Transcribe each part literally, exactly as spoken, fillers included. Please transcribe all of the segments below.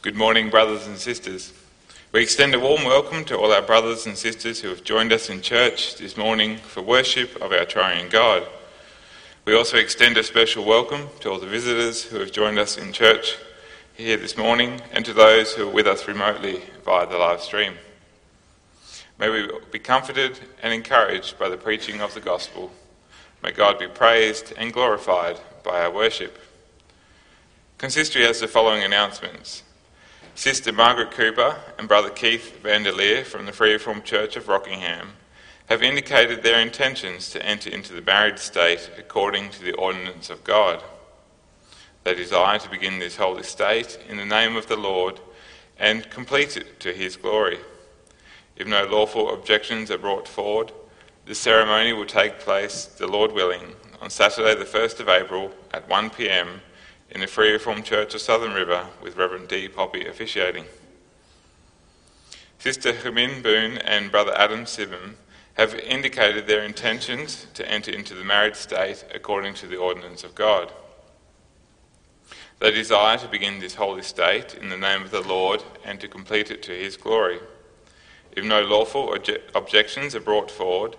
Good morning, brothers and sisters. We extend a warm welcome to all our brothers and sisters who have joined us in church this morning for worship of our triune God. We also extend a special welcome to all the visitors who have joined us in church here this morning and to those who are with us remotely via the live stream. May we be comforted and encouraged by the preaching of the gospel. May God be praised and glorified by our worship. Consistory has the following announcements. Sister Margaret Cooper and Brother Keith Vandeleer from the Free Reformed Church of Rockingham have indicated their intentions to enter into the married state according to the ordinance of God. They desire to begin this holy state in the name of the Lord and complete it to his glory. If no lawful objections are brought forward, the ceremony will take place, the Lord willing, on Saturday the first of April at one p.m. in the Free Reformed Church of Southern River, with Reverend D. Poppy officiating. Sister Hamin Boone and Brother Adam Sibom have indicated their intentions to enter into the married state according to the ordinance of God. They desire to begin this holy state in the name of the Lord and to complete it to his glory. If no lawful object- objections are brought forward,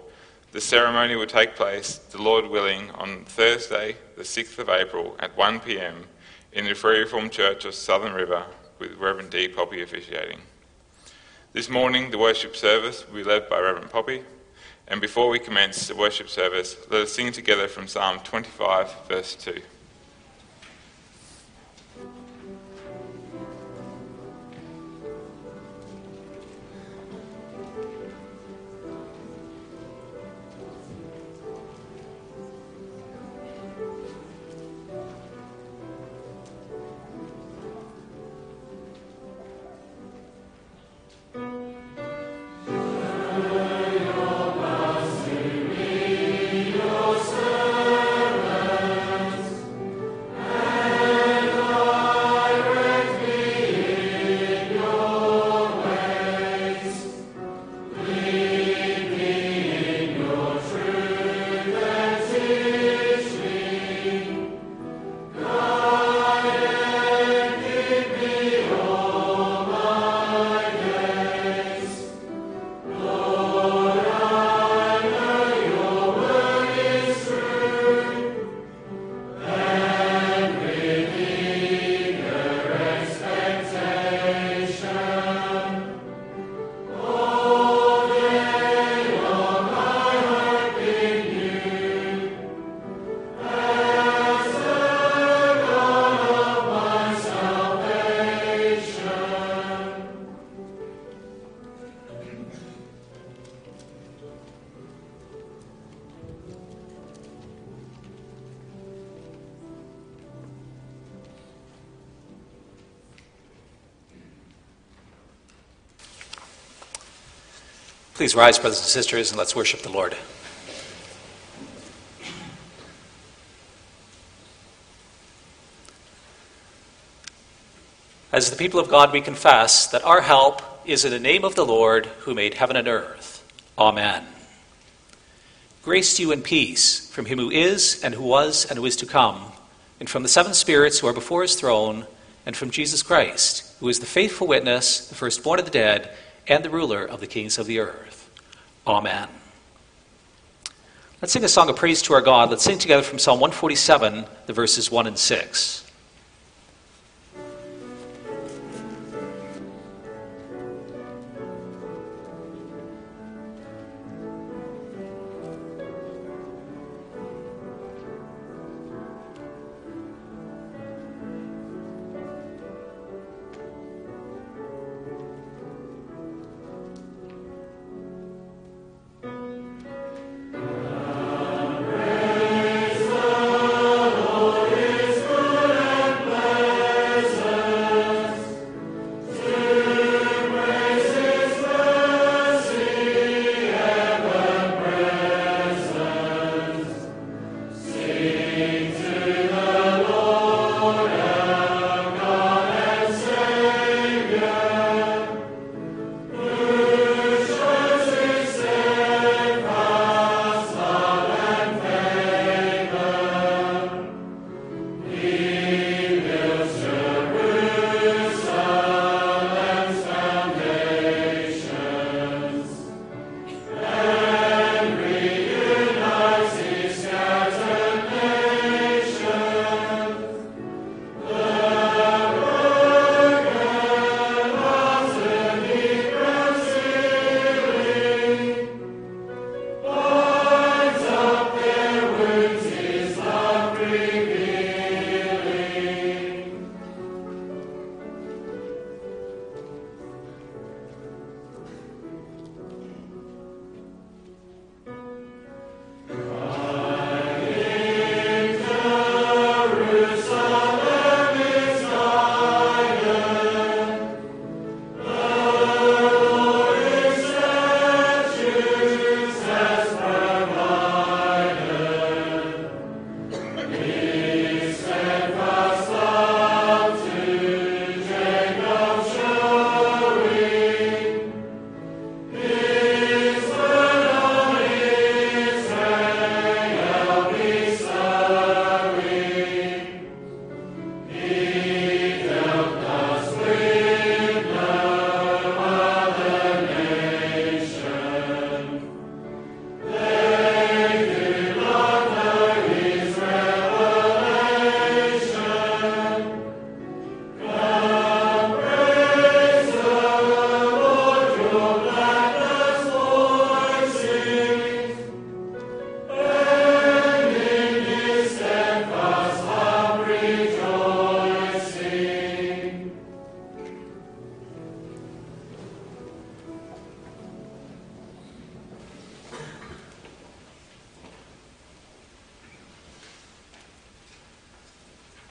the ceremony will take place, the Lord willing, on Thursday, the sixth of April at one p.m. in the Free Reformed Church of Southern River, with Reverend D. Poppy officiating. This morning, the worship service will be led by Reverend Poppy, and before we commence the worship service, let us sing together from Psalm twenty-five, verse two. Please rise, brothers and sisters, and let's worship the Lord. As the people of God, we confess that our help is in the name of the Lord who made heaven and earth. Amen. Grace to you and peace from him who is, and who was, and who is to come, and from the seven spirits who are before his throne, and from Jesus Christ, who is the faithful witness, the firstborn of the dead, and the ruler of the kings of the earth. Amen. Let's sing a song of praise to our God. Let's sing together from Psalm one forty-seven, the verses one and six.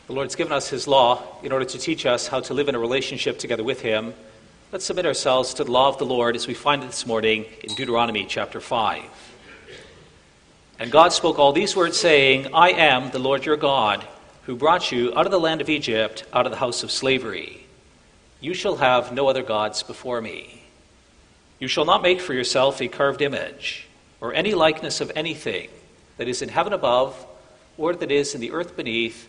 The Lord's given us his law in order to teach us how to live in a relationship together with him. Let's submit ourselves to the law of the Lord as we find it this morning in Deuteronomy chapter five. And God spoke all these words, saying, I am the Lord your God, who brought you out of the land of Egypt, out of the house of slavery. You shall have no other gods before me. You shall not make for yourself a carved image, or any likeness of anything that is in heaven above, or that is in the earth beneath,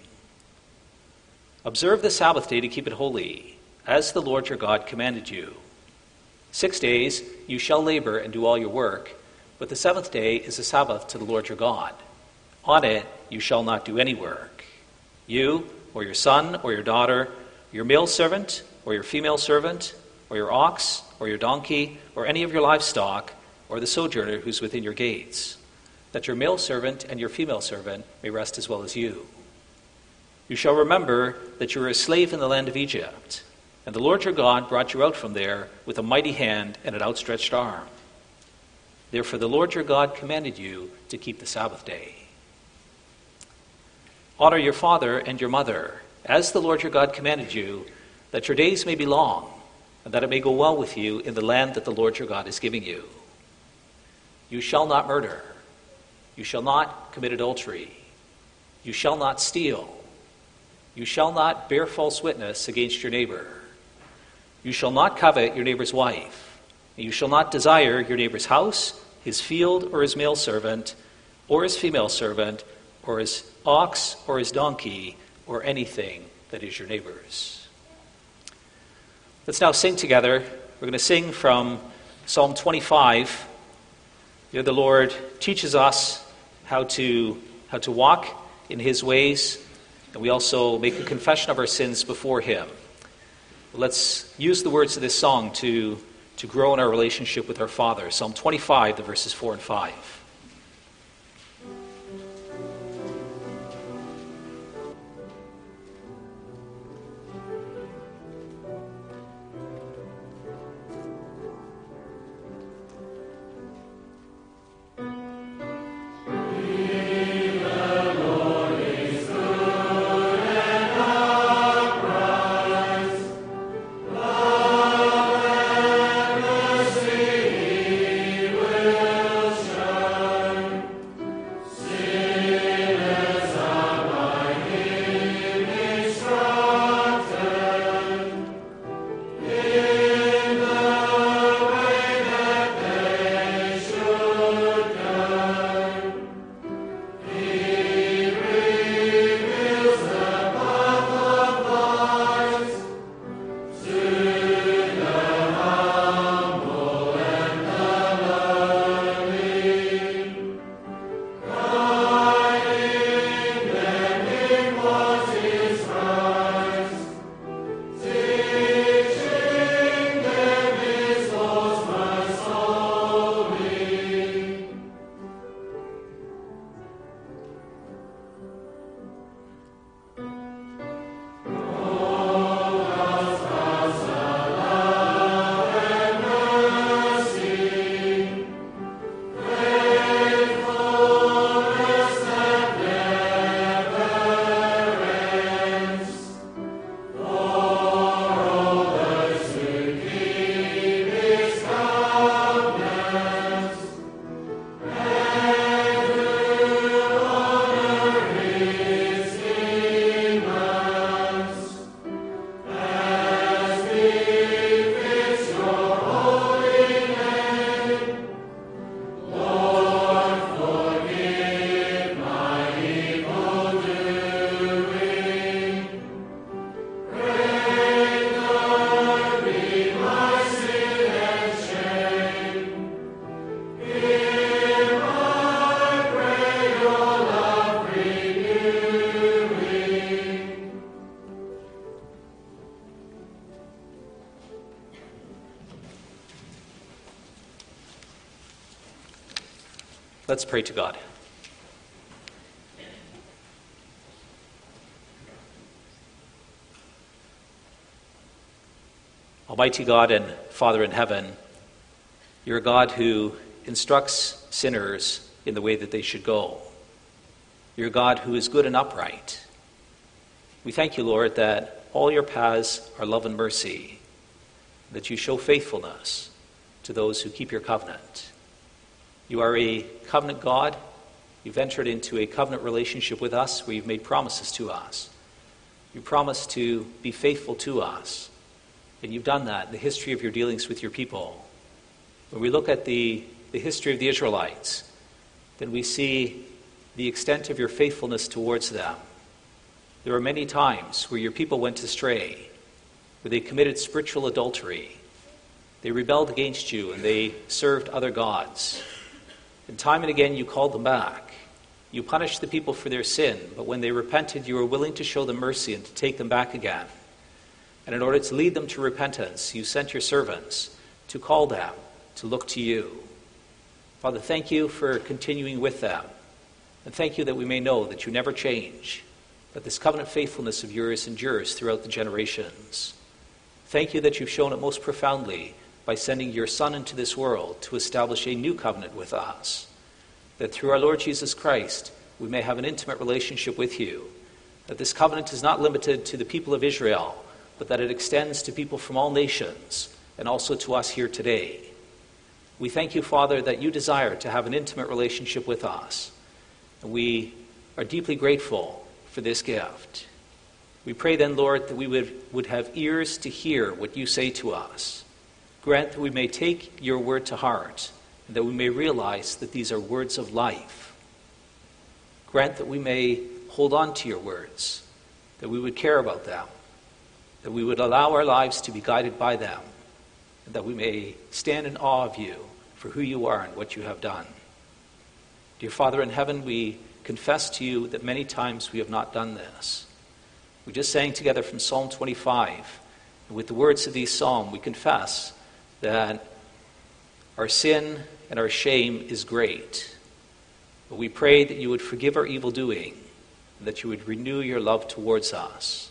Observe the Sabbath day to keep it holy, as the Lord your God commanded you. Six days you shall labor and do all your work, but the seventh day is a Sabbath to the Lord your God. On it you shall not do any work. You, or your son, or your daughter, your male servant, or your female servant, or your ox, or your donkey, or any of your livestock, or the sojourner who's within your gates, that your male servant and your female servant may rest as well as you. You shall remember that you were a slave in the land of Egypt, and the Lord your God brought you out from there with a mighty hand and an outstretched arm. Therefore the Lord your God commanded you to keep the Sabbath day. Honor your father and your mother, as the Lord your God commanded you, that your days may be long, and that it may go well with you in the land that the Lord your God is giving you. You shall not murder. You shall not commit adultery. You shall not steal. You shall not bear false witness against your neighbor. You shall not covet your neighbor's wife. And you shall not desire your neighbor's house, his field, or his male servant, or his female servant, or his ox, or his donkey, or anything that is your neighbor's. Let's now sing together. We're going to sing from Psalm twenty-five. Here the Lord teaches us how to, how to walk in his ways, and we also make a confession of our sins before him. Let's use the words of this song to, to grow in our relationship with our Father. Psalm twenty-five, the verses four and five. Let's pray to God. Almighty God and Father in heaven, you're a God who instructs sinners in the way that they should go. You're a God who is good and upright. We thank you, Lord, that all your paths are love and mercy, that you show faithfulness to those who keep your covenant. You are a covenant God. You've entered into a covenant relationship with us where you've made promises to us. You promise to be faithful to us. And you've done that in the history of your dealings with your people. When we look at the, the history of the Israelites, then we see the extent of your faithfulness towards them. There were many times where your people went astray, where they committed spiritual adultery. They rebelled against you and they served other gods. And time and again you called them back. You punished the people for their sin, but when they repented, you were willing to show them mercy and to take them back again. And in order to lead them to repentance, you sent your servants to call them to look to you. Father, thank you for continuing with them. And thank you that we may know that you never change, that this covenant faithfulness of yours endures throughout the generations. Thank you that you've shown it most profoundly by sending your Son into this world to establish a new covenant with us, that through our Lord Jesus Christ, we may have an intimate relationship with you, that this covenant is not limited to the people of Israel, but that it extends to people from all nations and also to us here today. We thank you, Father, that you desire to have an intimate relationship with us. And we are deeply grateful for this gift. We pray then, Lord, that we would, would have ears to hear what you say to us. Grant that we may take your word to heart and that we may realize that these are words of life. Grant that we may hold on to your words, that we would care about them, that we would allow our lives to be guided by them, and that we may stand in awe of you for who you are and what you have done. Dear Father in heaven, we confess to you that many times we have not done this. We just sang together from Psalm twenty-five, and with the words of this psalm, we confess that our sin and our shame is great, but we pray that you would forgive our evil doing, and that you would renew your love towards us.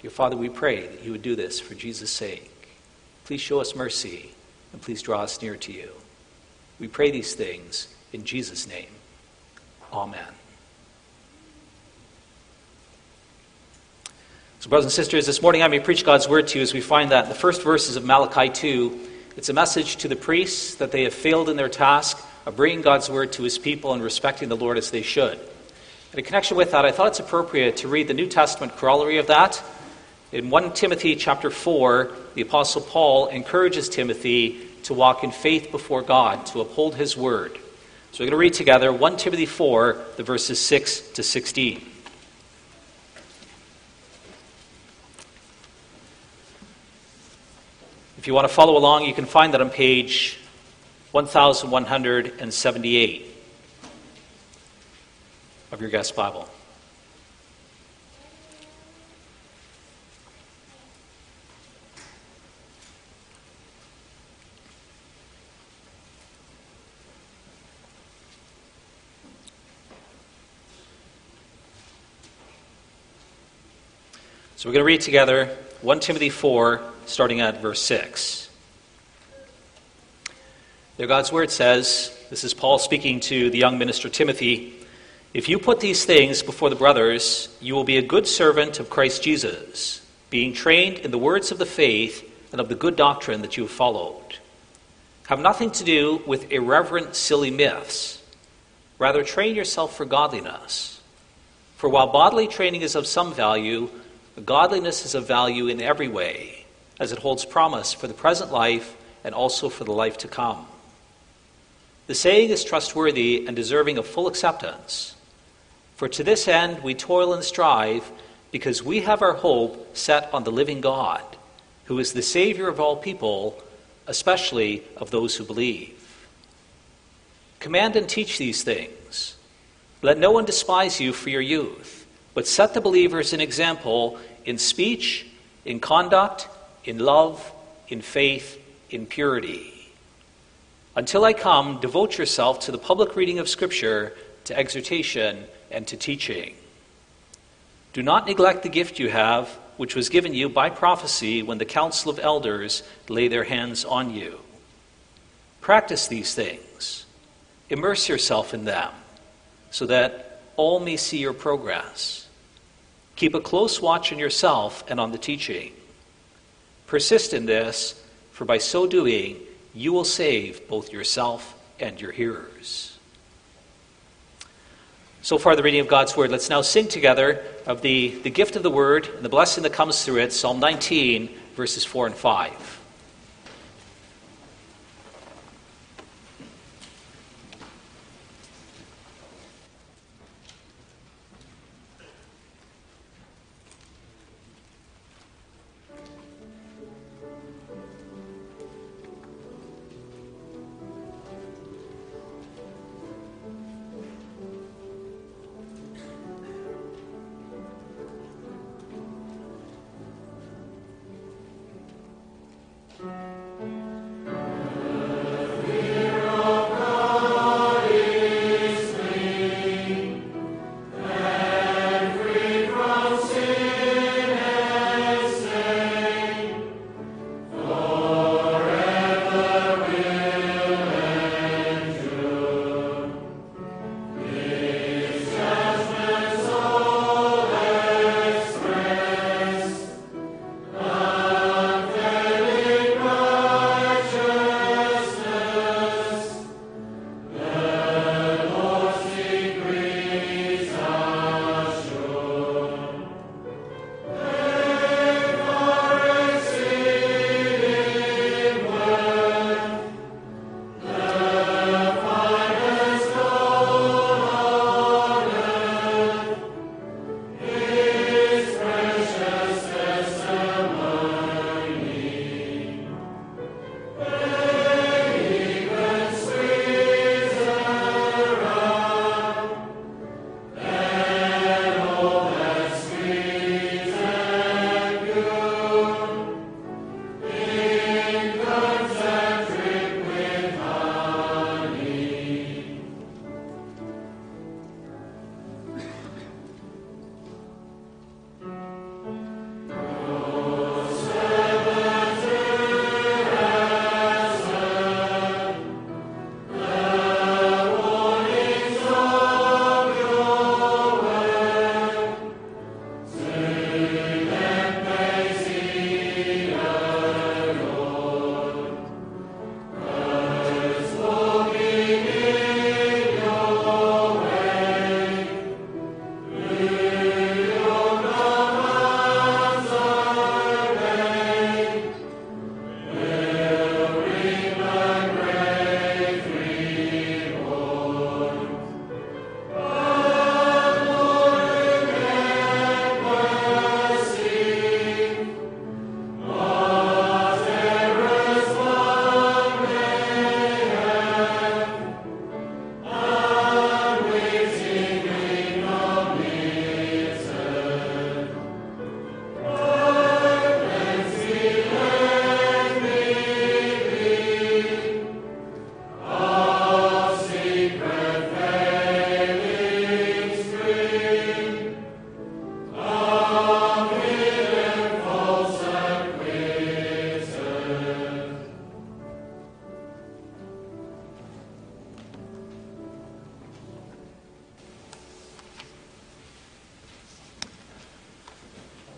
Dear Father, we pray that you would do this for Jesus' sake. Please show us mercy, and please draw us near to you. We pray these things in Jesus' name. Amen. So, brothers and sisters, this morning I may preach God's word to you as we find that in the first verses of Malachi two, it's a message to the priests that they have failed in their task of bringing God's word to his people and respecting the Lord as they should. And in connection with that, I thought it's appropriate to read the New Testament corollary of that. In First Timothy chapter four, the Apostle Paul encourages Timothy to walk in faith before God, to uphold his word. So we're going to read together First Timothy four, the verses six to sixteen. If you want to follow along, you can find that on page eleven seventy-eight of your guest Bible. So we're going to read together First Timothy four, starting at verse six. There God's word says, this is Paul speaking to the young minister Timothy, "If you put these things before the brothers, you will be a good servant of Christ Jesus, being trained in the words of the faith and of the good doctrine that you have followed. Have nothing to do with irreverent, silly myths. Rather, train yourself for godliness. For while bodily training is of some value, godliness is of value in every way, as it holds promise for the present life and also for the life to come. The saying is trustworthy and deserving of full acceptance. For to this end we toil and strive, because we have our hope set on the living God, who is the Savior of all people, especially of those who believe. Command and teach these things. Let no one despise you for your youth, but set the believers an example in speech, in conduct, in love, in faith, in purity. Until I come, devote yourself to the public reading of Scripture, to exhortation, and to teaching. Do not neglect the gift you have, which was given you by prophecy when the council of elders lay their hands on you. Practice these things. Immerse yourself in them, so that all may see your progress. Keep a close watch on yourself and on the teaching. Persist in this, for by so doing, you will save both yourself and your hearers. So far, the reading of God's word. Let's now sing together of the, the gift of the word and the blessing that comes through it, Psalm nineteen, verses four and five.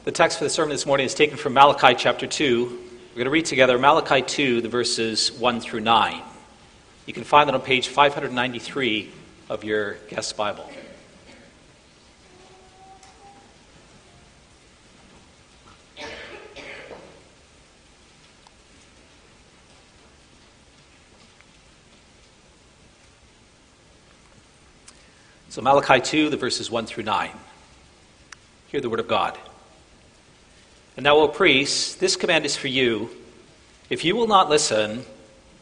The text for the sermon this morning is taken from Malachi chapter two. We're going to read together Malachi two, the verses one through nine. You can find that on page five ninety-three of your guest Bible. So Malachi two, the verses one through nine. Hear the word of God. And now, O priests, this command is for you. If you will not listen,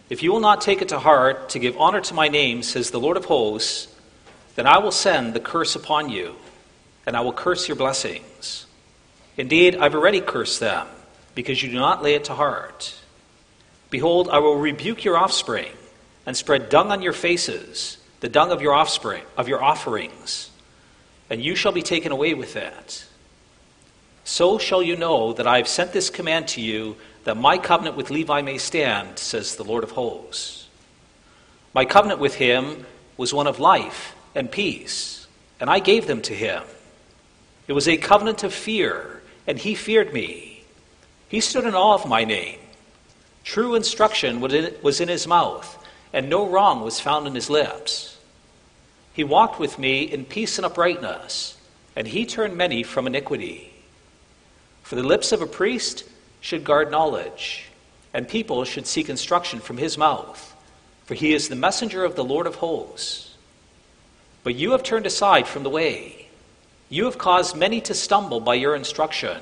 if you will not take it to heart to give honor to my name, says the Lord of hosts, then I will send the curse upon you, and I will curse your blessings. Indeed, I've already cursed them, because you do not lay it to heart. Behold, I will rebuke your offspring, and spread dung on your faces, the dung of your offspring, of your offerings, and you shall be taken away with that. So shall you know that I have sent this command to you, that my covenant with Levi may stand, says the Lord of hosts. My covenant with him was one of life and peace, and I gave them to him. It was a covenant of fear, and he feared me. He stood in awe of my name. True instruction was in his mouth, and no wrong was found in his lips. He walked with me in peace and uprightness, and he turned many from iniquity. For the lips of a priest should guard knowledge, and people should seek instruction from his mouth, for he is the messenger of the Lord of hosts. But you have turned aside from the way. You have caused many to stumble by your instruction.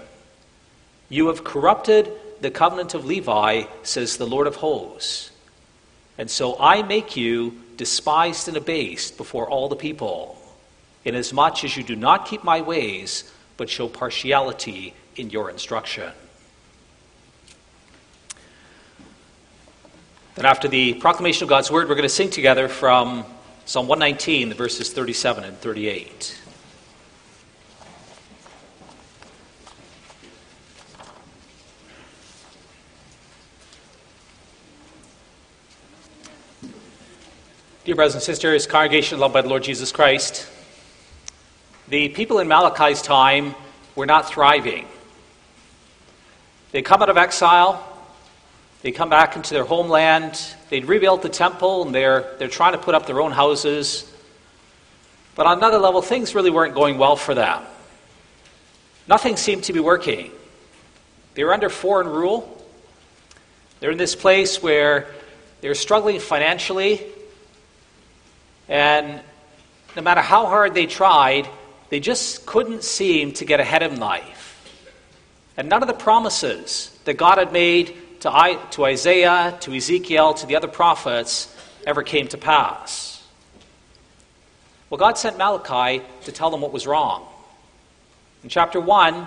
You have corrupted the covenant of Levi, says the Lord of hosts. And so I make you despised and abased before all the people, inasmuch as you do not keep my ways, but show partiality in your instruction. Then after the proclamation of God's word, we're going to sing together from Psalm one nineteen, the verses thirty-seven and thirty-eight. Dear brothers and sisters, congregation loved by the Lord Jesus Christ, the people in Malachi's time were not thriving. They come out of exile, they come back into their homeland, they'd rebuilt the temple, and they're, they're trying to put up their own houses. But on another level, things really weren't going well for them. Nothing seemed to be working. They were under foreign rule. They're in this place where they're struggling financially. And no matter how hard they tried, they just couldn't seem to get ahead in life. And none of the promises that God had made to I, to Isaiah, to Ezekiel, to the other prophets, ever came to pass. Well, God sent Malachi to tell them what was wrong. In chapter one,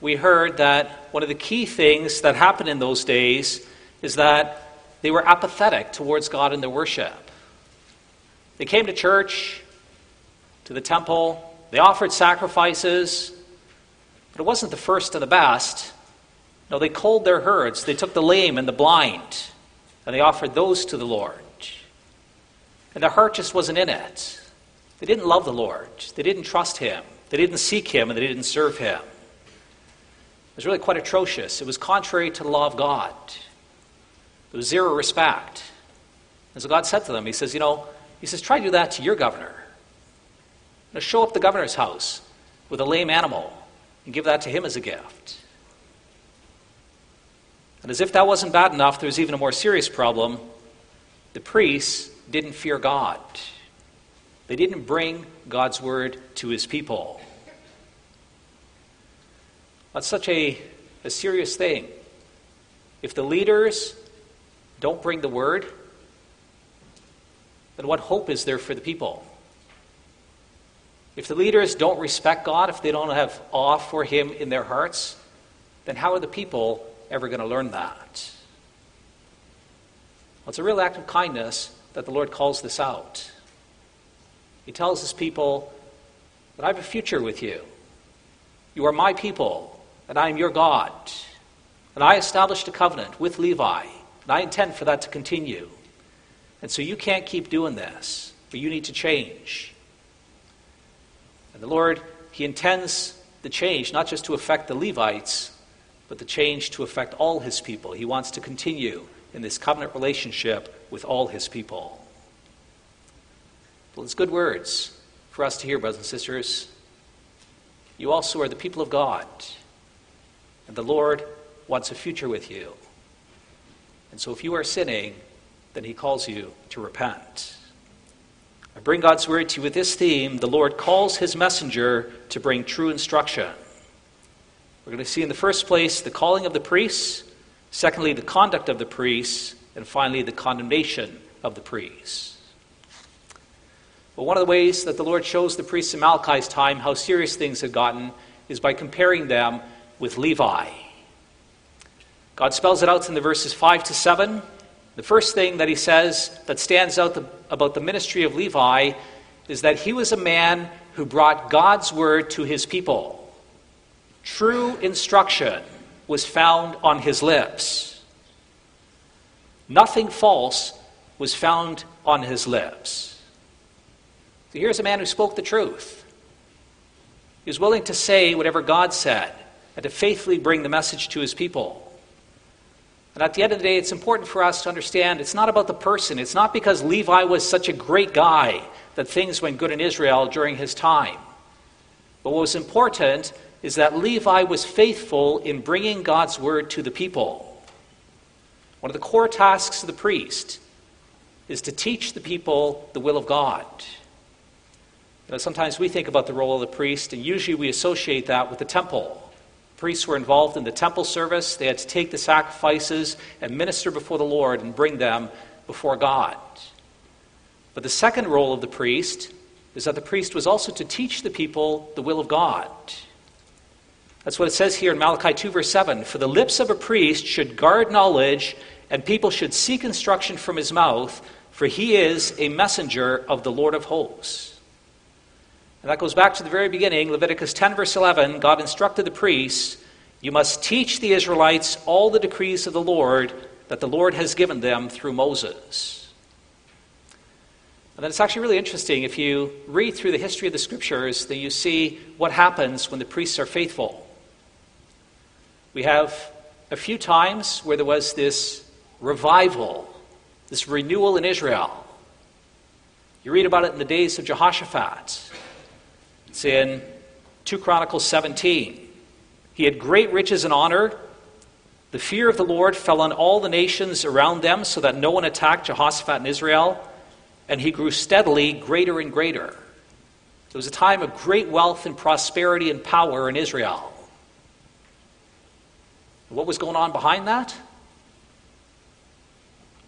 we heard that one of the key things that happened in those days is that they were apathetic towards God in their worship. They came to church, to the temple, they offered sacrifices, but it wasn't the first and the best. No, they culled their herds, they took the lame and the blind, and they offered those to the Lord. And their heart just wasn't in it. They didn't love the Lord, they didn't trust him, they didn't seek him, and they didn't serve him. It was really quite atrocious. It was contrary to the law of God. There was zero respect. And so God said to them, he says, you know, He says, try to do that to your governor. Now show up the governor's house with a lame animal and give that to him as a gift. And as if that wasn't bad enough, there was even a more serious problem. The priests didn't fear God. They didn't bring God's word to his people. That's such a, a serious thing. If the leaders don't bring the word, then what hope is there for the people? If the leaders don't respect God, if they don't have awe for him in their hearts, then how are the people ever going to learn that? Well, it's a real act of kindness that the Lord calls this out. He tells his people that I have a future with you. You are my people, and I am your God. And I established a covenant with Levi, and I intend for that to continue. And so you can't keep doing this, but you need to change. And the Lord, he intends the change not just to affect the Levites, but the change to affect all his people. He wants to continue in this covenant relationship with all his people. Well, it's good words for us to hear, brothers and sisters. You also are the people of God, and the Lord wants a future with you. And so if you are sinning, then he calls you to repent. I bring God's word to you with this theme: the Lord calls his messenger to bring true instruction. We're going to see in the first place the calling of the priests, secondly the conduct of the priests, and finally the condemnation of the priests. But one of the ways that the Lord shows the priests in Malachi's time how serious things had gotten is by comparing them with Levi. God spells it out in the verses five to seven. The first thing that he says that stands out the, about the ministry of Levi is that he was a man who brought God's word to his people. True instruction was found on his lips. Nothing false was found on his lips. So here's a man who spoke the truth. He was willing to say whatever God said and to faithfully bring the message to his people. And at the end of the day, it's important for us to understand it's not about the person. It's not because Levi was such a great guy that things went good in Israel during his time. But what was important is that Levi was faithful in bringing God's word to the people. One of the core tasks of the priest is to teach the people the will of God. You know, sometimes we think about the role of the priest, and usually we associate that with the temple. Priests were involved in the temple service. They had to take the sacrifices and minister before the Lord and bring them before God. But the second role of the priest is that the priest was also to teach the people the will of God. That's what it says here in Malachi two verse seven. For the lips of a priest should guard knowledge, and people should seek instruction from his mouth, for he is a messenger of the Lord of hosts. And that goes back to the very beginning, Leviticus ten, verse eleven. God instructed the priests, you must teach the Israelites all the decrees of the Lord that the Lord has given them through Moses. And then it's actually really interesting. If you read through the history of the scriptures, then you see what happens when the priests are faithful. We have a few times where there was this revival, this renewal in Israel. You read about it in the days of Jehoshaphat. It's in two Chronicles seventeen. He had great riches and honor. The fear of the Lord fell on all the nations around them so that no one attacked Jehoshaphat in Israel, and he grew steadily greater and greater. It was a time of great wealth and prosperity and power in Israel. And what was going on behind that?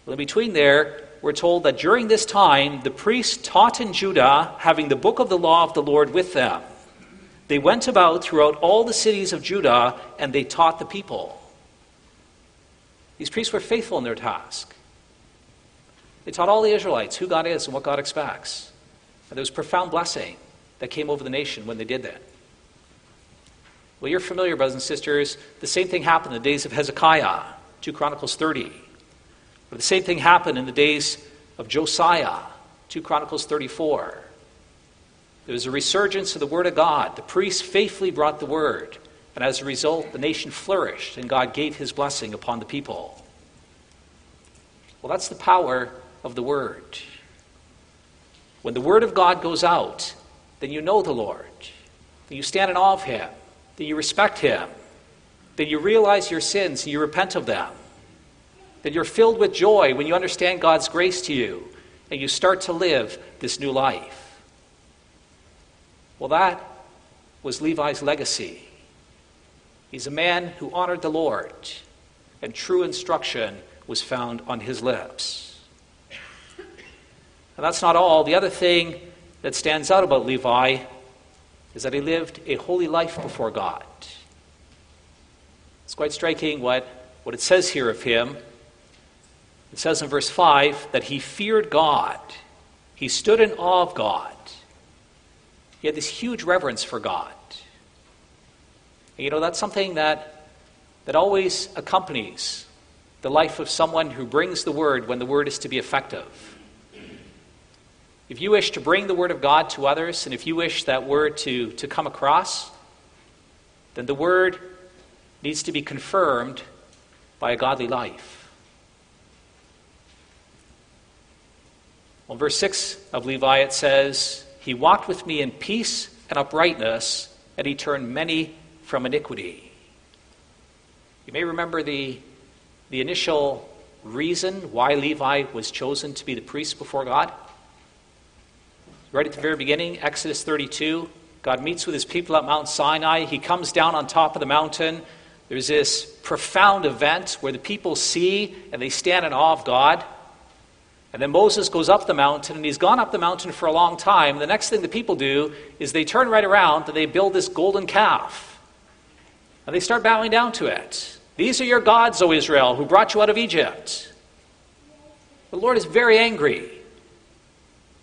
Well, in between there, we're told that during this time, the priests taught in Judah, having the book of the law of the Lord with them. They went about throughout all the cities of Judah, and they taught the people. These priests were faithful in their task. They taught all the Israelites who God is and what God expects. And there was profound blessing that came over the nation when they did that. Well, you're familiar, brothers and sisters, the same thing happened in the days of Hezekiah, two Chronicles thirty. But the same thing happened in the days of Josiah, two Chronicles thirty-four. There was a resurgence of the word of God. The priests faithfully brought the word. And as a result, the nation flourished, and God gave his blessing upon the people. Well, that's the power of the word. When the word of God goes out, then you know the Lord. Then you stand in awe of him. Then you respect him. Then you realize your sins and you repent of them. That you're filled with joy when you understand God's grace to you and you start to live this new life. Well, that was Levi's legacy. He's a man who honored the Lord, and true instruction was found on his lips. And that's not all. The other thing that stands out about Levi is that he lived a holy life before God. It's quite striking what, what it says here of him. It says in verse five that he feared God. He stood in awe of God. He had this huge reverence for God. And you know, that's something that, that always accompanies the life of someone who brings the word when the word is to be effective. If you wish to bring the word of God to others, and if you wish that word to, to come across, then the word needs to be confirmed by a godly life. Well, verse six of Levi, it says, he walked with me in peace and uprightness, and he turned many from iniquity. You may remember the, the initial reason why Levi was chosen to be the priest before God. Right at the very beginning, Exodus thirty-two, God meets with his people at Mount Sinai. He comes down on top of the mountain. There's this profound event where the people see and they stand in awe of God. And then Moses goes up the mountain, and he's gone up the mountain for a long time. The next thing the people do is they turn right around, and they build this golden calf. And they start bowing down to it. These are your gods, O Israel, who brought you out of Egypt. The Lord is very angry.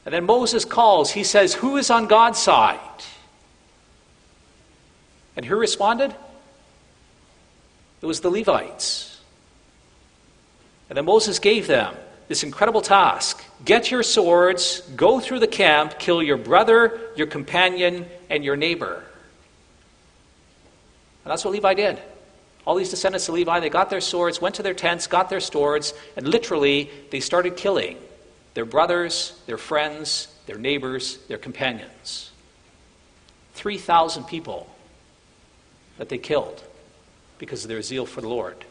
And then Moses calls. He says, who is on God's side? And who responded? It was the Levites. And then Moses gave them this incredible task. Get your swords, go through the camp, kill your brother, your companion, and your neighbor. And that's what Levi did. All these descendants of Levi, they got their swords, went to their tents, got their swords, and literally they started killing their brothers, their friends, their neighbors, their companions. three thousand people that they killed because of their zeal for the Lord.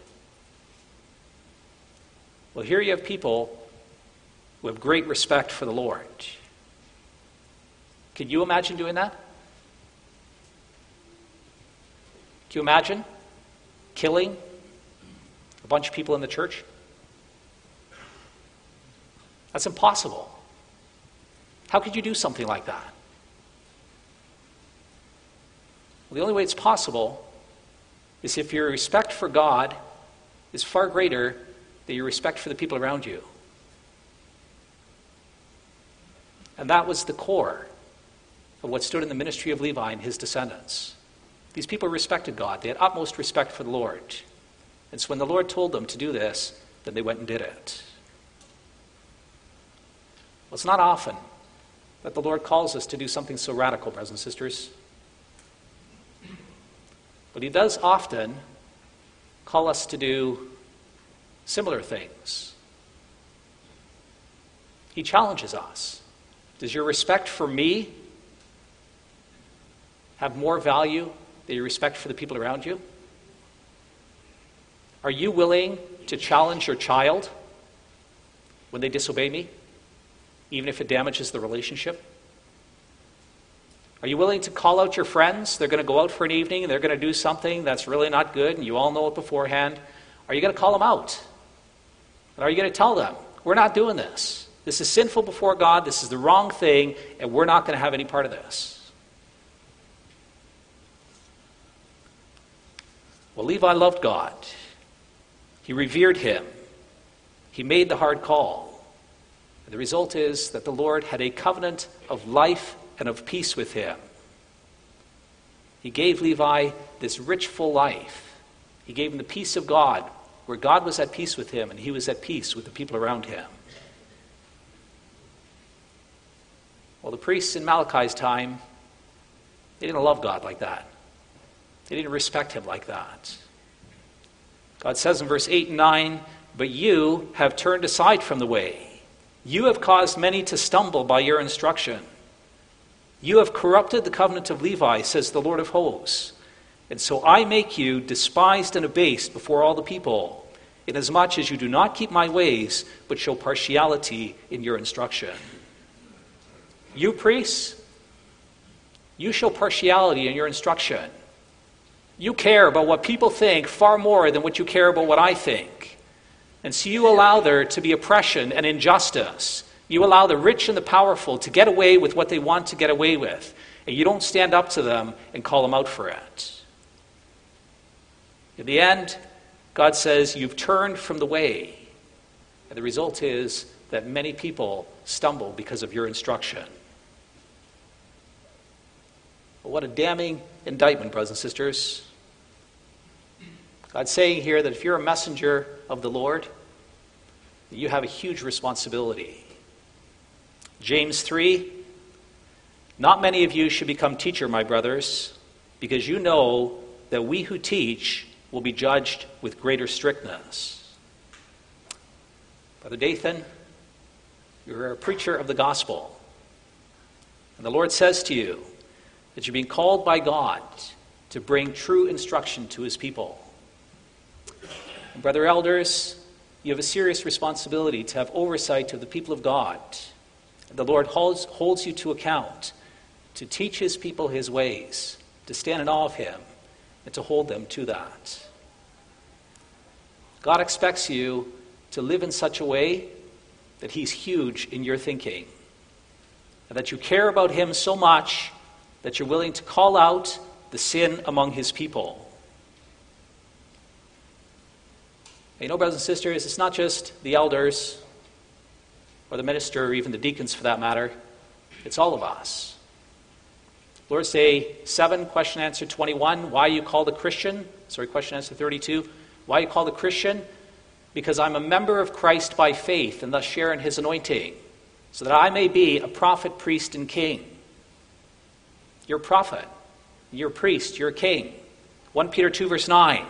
Well, here you have people who have great respect for the Lord. Can you imagine doing that? Can you imagine killing a bunch of people in the church? That's impossible. How could you do something like that? Well, the only way it's possible is if your respect for God is far greater than your respect for the people around you. And that was the core of what stood in the ministry of Levi and his descendants. These people respected God. They had utmost respect for the Lord. And so when the Lord told them to do this, then they went and did it. Well, it's not often that the Lord calls us to do something so radical, brothers and sisters. But he does often call us to do similar things. He challenges us. Does your respect for me have more value than your respect for the people around you? Are you willing to challenge your child when they disobey me, even if it damages the relationship? Are you willing to call out your friends? They're going to go out for an evening and they're going to do something that's really not good and you all know it beforehand. Are you going to call them out? And are you going to tell them, we're not doing this. This is sinful before God, this is the wrong thing, and we're not going to have any part of this. Well, Levi loved God. He revered him. He made the hard call. The result is that the Lord had a covenant of life and of peace with him. He gave Levi this rich, full life. He gave him the peace of God, where God was at peace with him, and he was at peace with the people around him. Well, the priests in Malachi's time, they didn't love God like that. They didn't respect him like that. God says in verse eight and nine, "But you have turned aside from the way. You have caused many to stumble by your instruction. You have corrupted the covenant of Levi, says the Lord of hosts. And so I make you despised and abased before all the people, inasmuch as you do not keep my ways, but show partiality in your instruction." You priests, you show partiality in your instruction. You care about what people think far more than what you care about what I think. And so you allow there to be oppression and injustice. You allow the rich and the powerful to get away with what they want to get away with. And you don't stand up to them and call them out for it. In the end, God says, you've turned from the way. And the result is that many people stumble because of your instruction. But what a damning indictment, brothers and sisters. God's saying here that if you're a messenger of the Lord, you have a huge responsibility. James three, "Not many of you should become teacher, my brothers, because you know that we who teach will be judged with greater strictness." Brother Dathan, you're a preacher of the gospel. And the Lord says to you that you're being called by God to bring true instruction to his people. Brother elders, you have a serious responsibility to have oversight of the people of God. The Lord holds, holds you to account to teach his people his ways, to stand in awe of him, and to hold them to that. God expects you to live in such a way that he's huge in your thinking, and that you care about him so much that you're willing to call out the sin among his people. You know, brothers and sisters, it's not just the elders, or the minister, or even the deacons for that matter. It's all of us. Lord's Day seven, question answer twenty-one, why you call the Christian? Sorry, question answer thirty-two, why you call the Christian? Because I'm a member of Christ by faith and thus share in his anointing, so that I may be a prophet, priest, and king. You're a prophet, you're a priest, you're a king. First Peter two verse nine,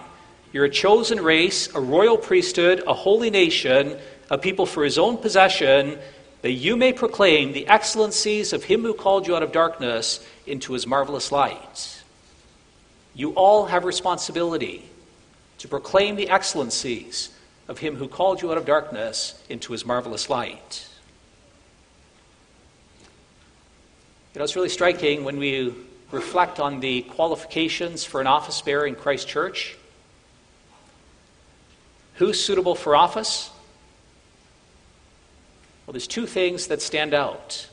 you're a chosen race, a royal priesthood, a holy nation, a people for his own possession, that you may proclaim the excellencies of him who called you out of darkness into his marvelous light. You all have responsibility to proclaim the excellencies of him who called you out of darkness into his marvelous light. You know, it's really striking when we reflect on the qualifications for an office bearer in Christ Church. Who's suitable for office? Well, there's two things that stand out.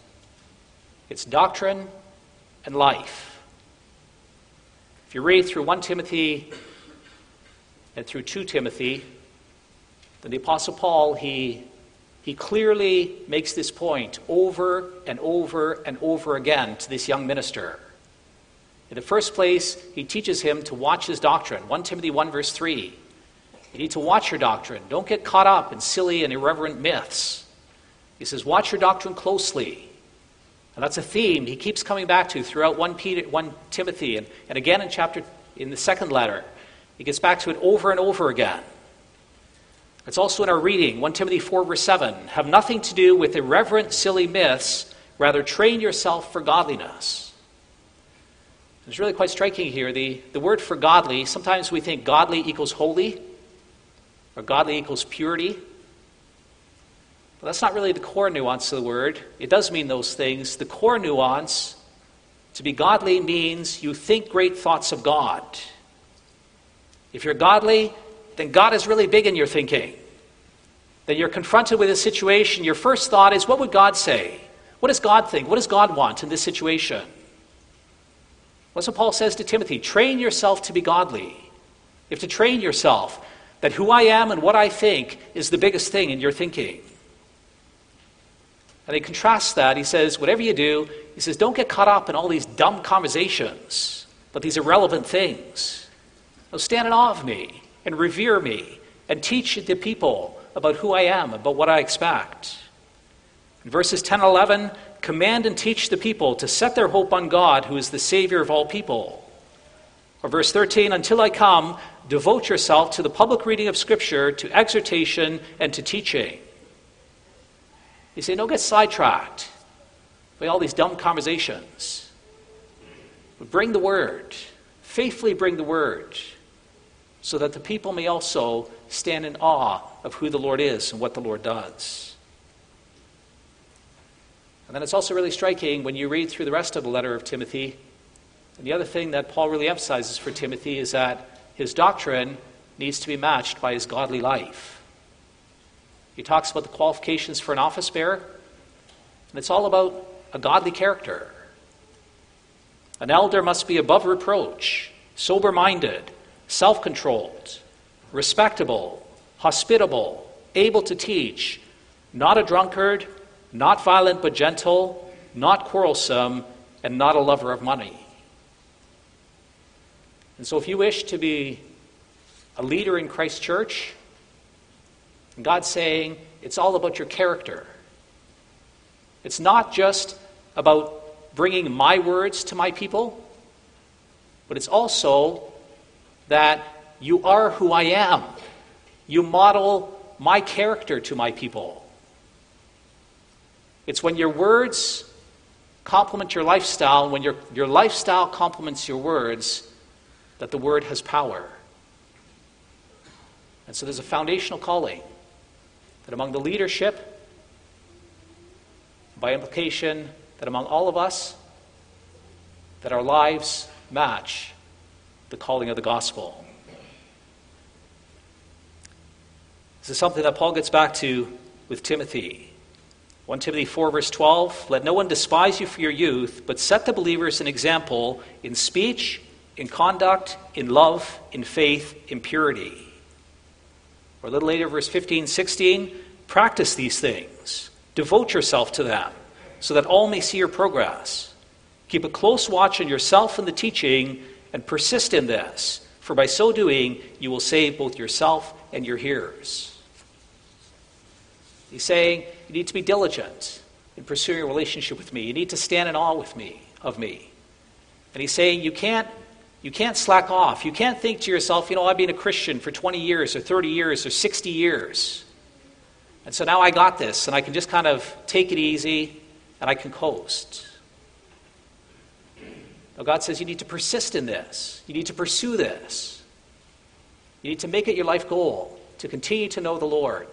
It's doctrine and life. If you read through First Timothy and through Second Timothy, then the Apostle Paul, he, he clearly makes this point over and over and over again to this young minister. In the first place, he teaches him to watch his doctrine. First Timothy one verse three. You need to watch your doctrine. Don't get caught up in silly and irreverent myths. He says, watch your doctrine closely. And that's a theme he keeps coming back to throughout First Peter, First Timothy, and, and again in chapter in the second letter. He gets back to it over and over again. It's also in our reading, First Timothy four verse seven. Have nothing to do with irreverent, silly myths. Rather, train yourself for godliness. It's really quite striking here. The, the word for godly, sometimes we think godly equals holy, or godly equals purity. But that's not really the core nuance of the word. It does mean those things. The core nuance, to be godly means you think great thoughts of God. If you're godly, then God is really big in your thinking. Then you're confronted with a situation. Your first thought is, what would God say? What does God think? What does God want in this situation? That's what Paul says to Timothy. Train yourself to be godly. You have to train yourself that who I am and what I think is the biggest thing in your thinking. And he contrasts that. He says, whatever you do, he says, don't get caught up in all these dumb conversations, but these irrelevant things. Now stand in awe of me and revere me and teach the people about who I am, about what I expect. In verses ten and eleven, command and teach the people to set their hope on God, who is the Savior of all people. Or verse thirteen, until I come, devote yourself to the public reading of Scripture, to exhortation, and to teaching. You say, don't get sidetracked by all these dumb conversations. But bring the word, faithfully bring the word, so that the people may also stand in awe of who the Lord is and what the Lord does. And then it's also really striking when you read through the rest of the letter of Timothy. And the other thing that Paul really emphasizes for Timothy is that his doctrine needs to be matched by his godly life. He talks about the qualifications for an office bearer, and it's all about a godly character. An elder must be above reproach, sober-minded, self-controlled, respectable, hospitable, able to teach, not a drunkard, not violent but gentle, not quarrelsome, and not a lover of money. And so if you wish to be a leader in Christ's church, God's saying it's all about your character. It's not just about bringing my words to my people, but it's also that you are who I am. You model my character to my people. It's when your words complement your lifestyle, when your, your lifestyle complements your words, that the word has power. And so there's a foundational calling that among the leadership, by implication, that among all of us, that our lives match the calling of the gospel. This is something that Paul gets back to with Timothy. First Timothy four verse twelve, let no one despise you for your youth, but set the believers an example in speech, in conduct, in love, in faith, in purity. Or a little later, verse fifteen, sixteen, practice these things. Devote yourself to them so that all may see your progress. Keep a close watch on yourself and the teaching and persist in this, for by so doing you will save both yourself and your hearers. He's saying you need to be diligent in pursuing a relationship with me. You need to stand in awe with me, of me. And he's saying you can't You can't slack off. You can't think to yourself, you know, I've been a Christian for twenty years or thirty years or sixty years. And so now I got this and I can just kind of take it easy and I can coast. Now God says you need to persist in this. You need to pursue this. You need to make it your life goal to continue to know the Lord,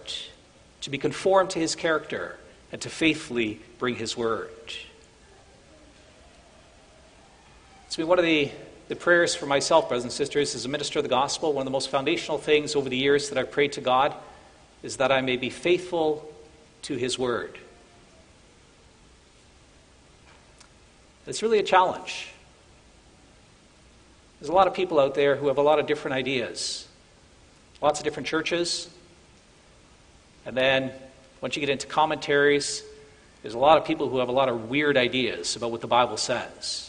to be conformed to his character, and to faithfully bring his word. It's been one of the The prayers for myself, brothers and sisters, as a minister of the gospel, one of the most foundational things over the years that I've prayed to God is that I may be faithful to his word. It's really a challenge. There's a lot of people out there who have a lot of different ideas, lots of different churches, and then once you get into commentaries, there's a lot of people who have a lot of weird ideas about what the Bible says.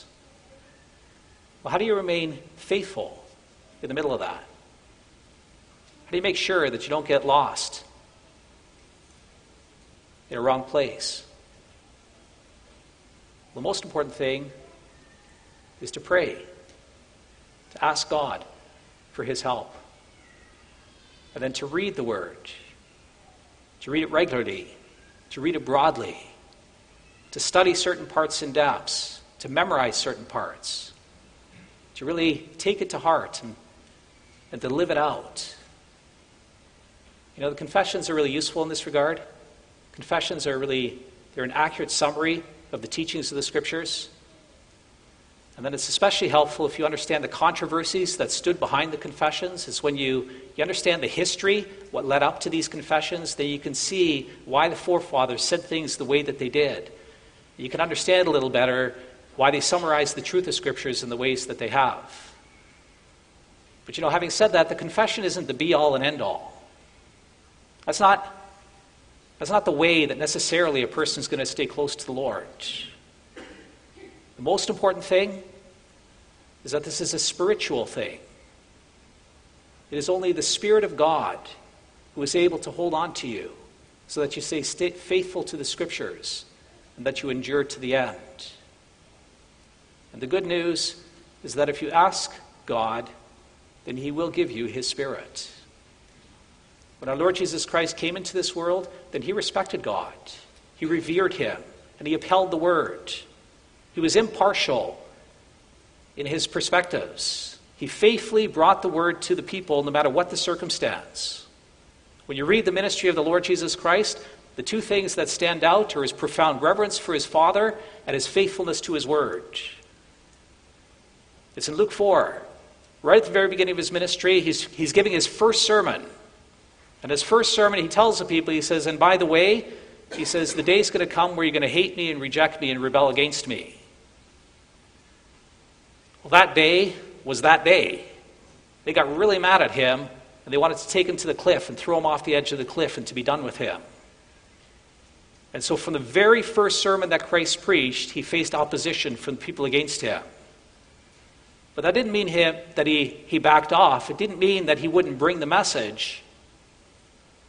Well, how do you remain faithful in the middle of that? How do you make sure that you don't get lost in a wrong place? The most important thing is to pray, to ask God for his help, and then to read the word, to read it regularly, to read it broadly, to study certain parts in depth, to memorize certain parts, to really take it to heart and, and to live it out. You know, the confessions are really useful in this regard. Confessions are really, they're an accurate summary of the teachings of the Scriptures. And then it's especially helpful if you understand the controversies that stood behind the confessions. It's when you, you understand the history, what led up to these confessions, then you can see why the forefathers said things the way that they did. You can understand a little better why they summarize the truth of Scriptures in the ways that they have. But you know, having said that, the confession isn't the be-all and end-all. That's not, that's not the way that necessarily a person's going to stay close to the Lord. The most important thing is that this is a spiritual thing. It is only the Spirit of God who is able to hold on to you so that you stay faithful to the Scriptures and that you endure to the end. And the good news is that if you ask God, then he will give you his Spirit. When our Lord Jesus Christ came into this world, then he respected God. He revered him, and he upheld the word. He was impartial in his perspectives. He faithfully brought the word to the people no matter what the circumstance. When you read the ministry of the Lord Jesus Christ, the two things that stand out are his profound reverence for his Father and his faithfulness to his word. It's in Luke four, right at the very beginning of his ministry. He's, he's giving his first sermon. And his first sermon, he tells the people, he says, and by the way, he says, the day's going to come where you're going to hate me and reject me and rebel against me. Well, that day was that day. They got really mad at him, and they wanted to take him to the cliff and throw him off the edge of the cliff and to be done with him. And so from the very first sermon that Christ preached, he faced opposition from the people against him. But that didn't mean him, that he, he backed off. It didn't mean that he wouldn't bring the message.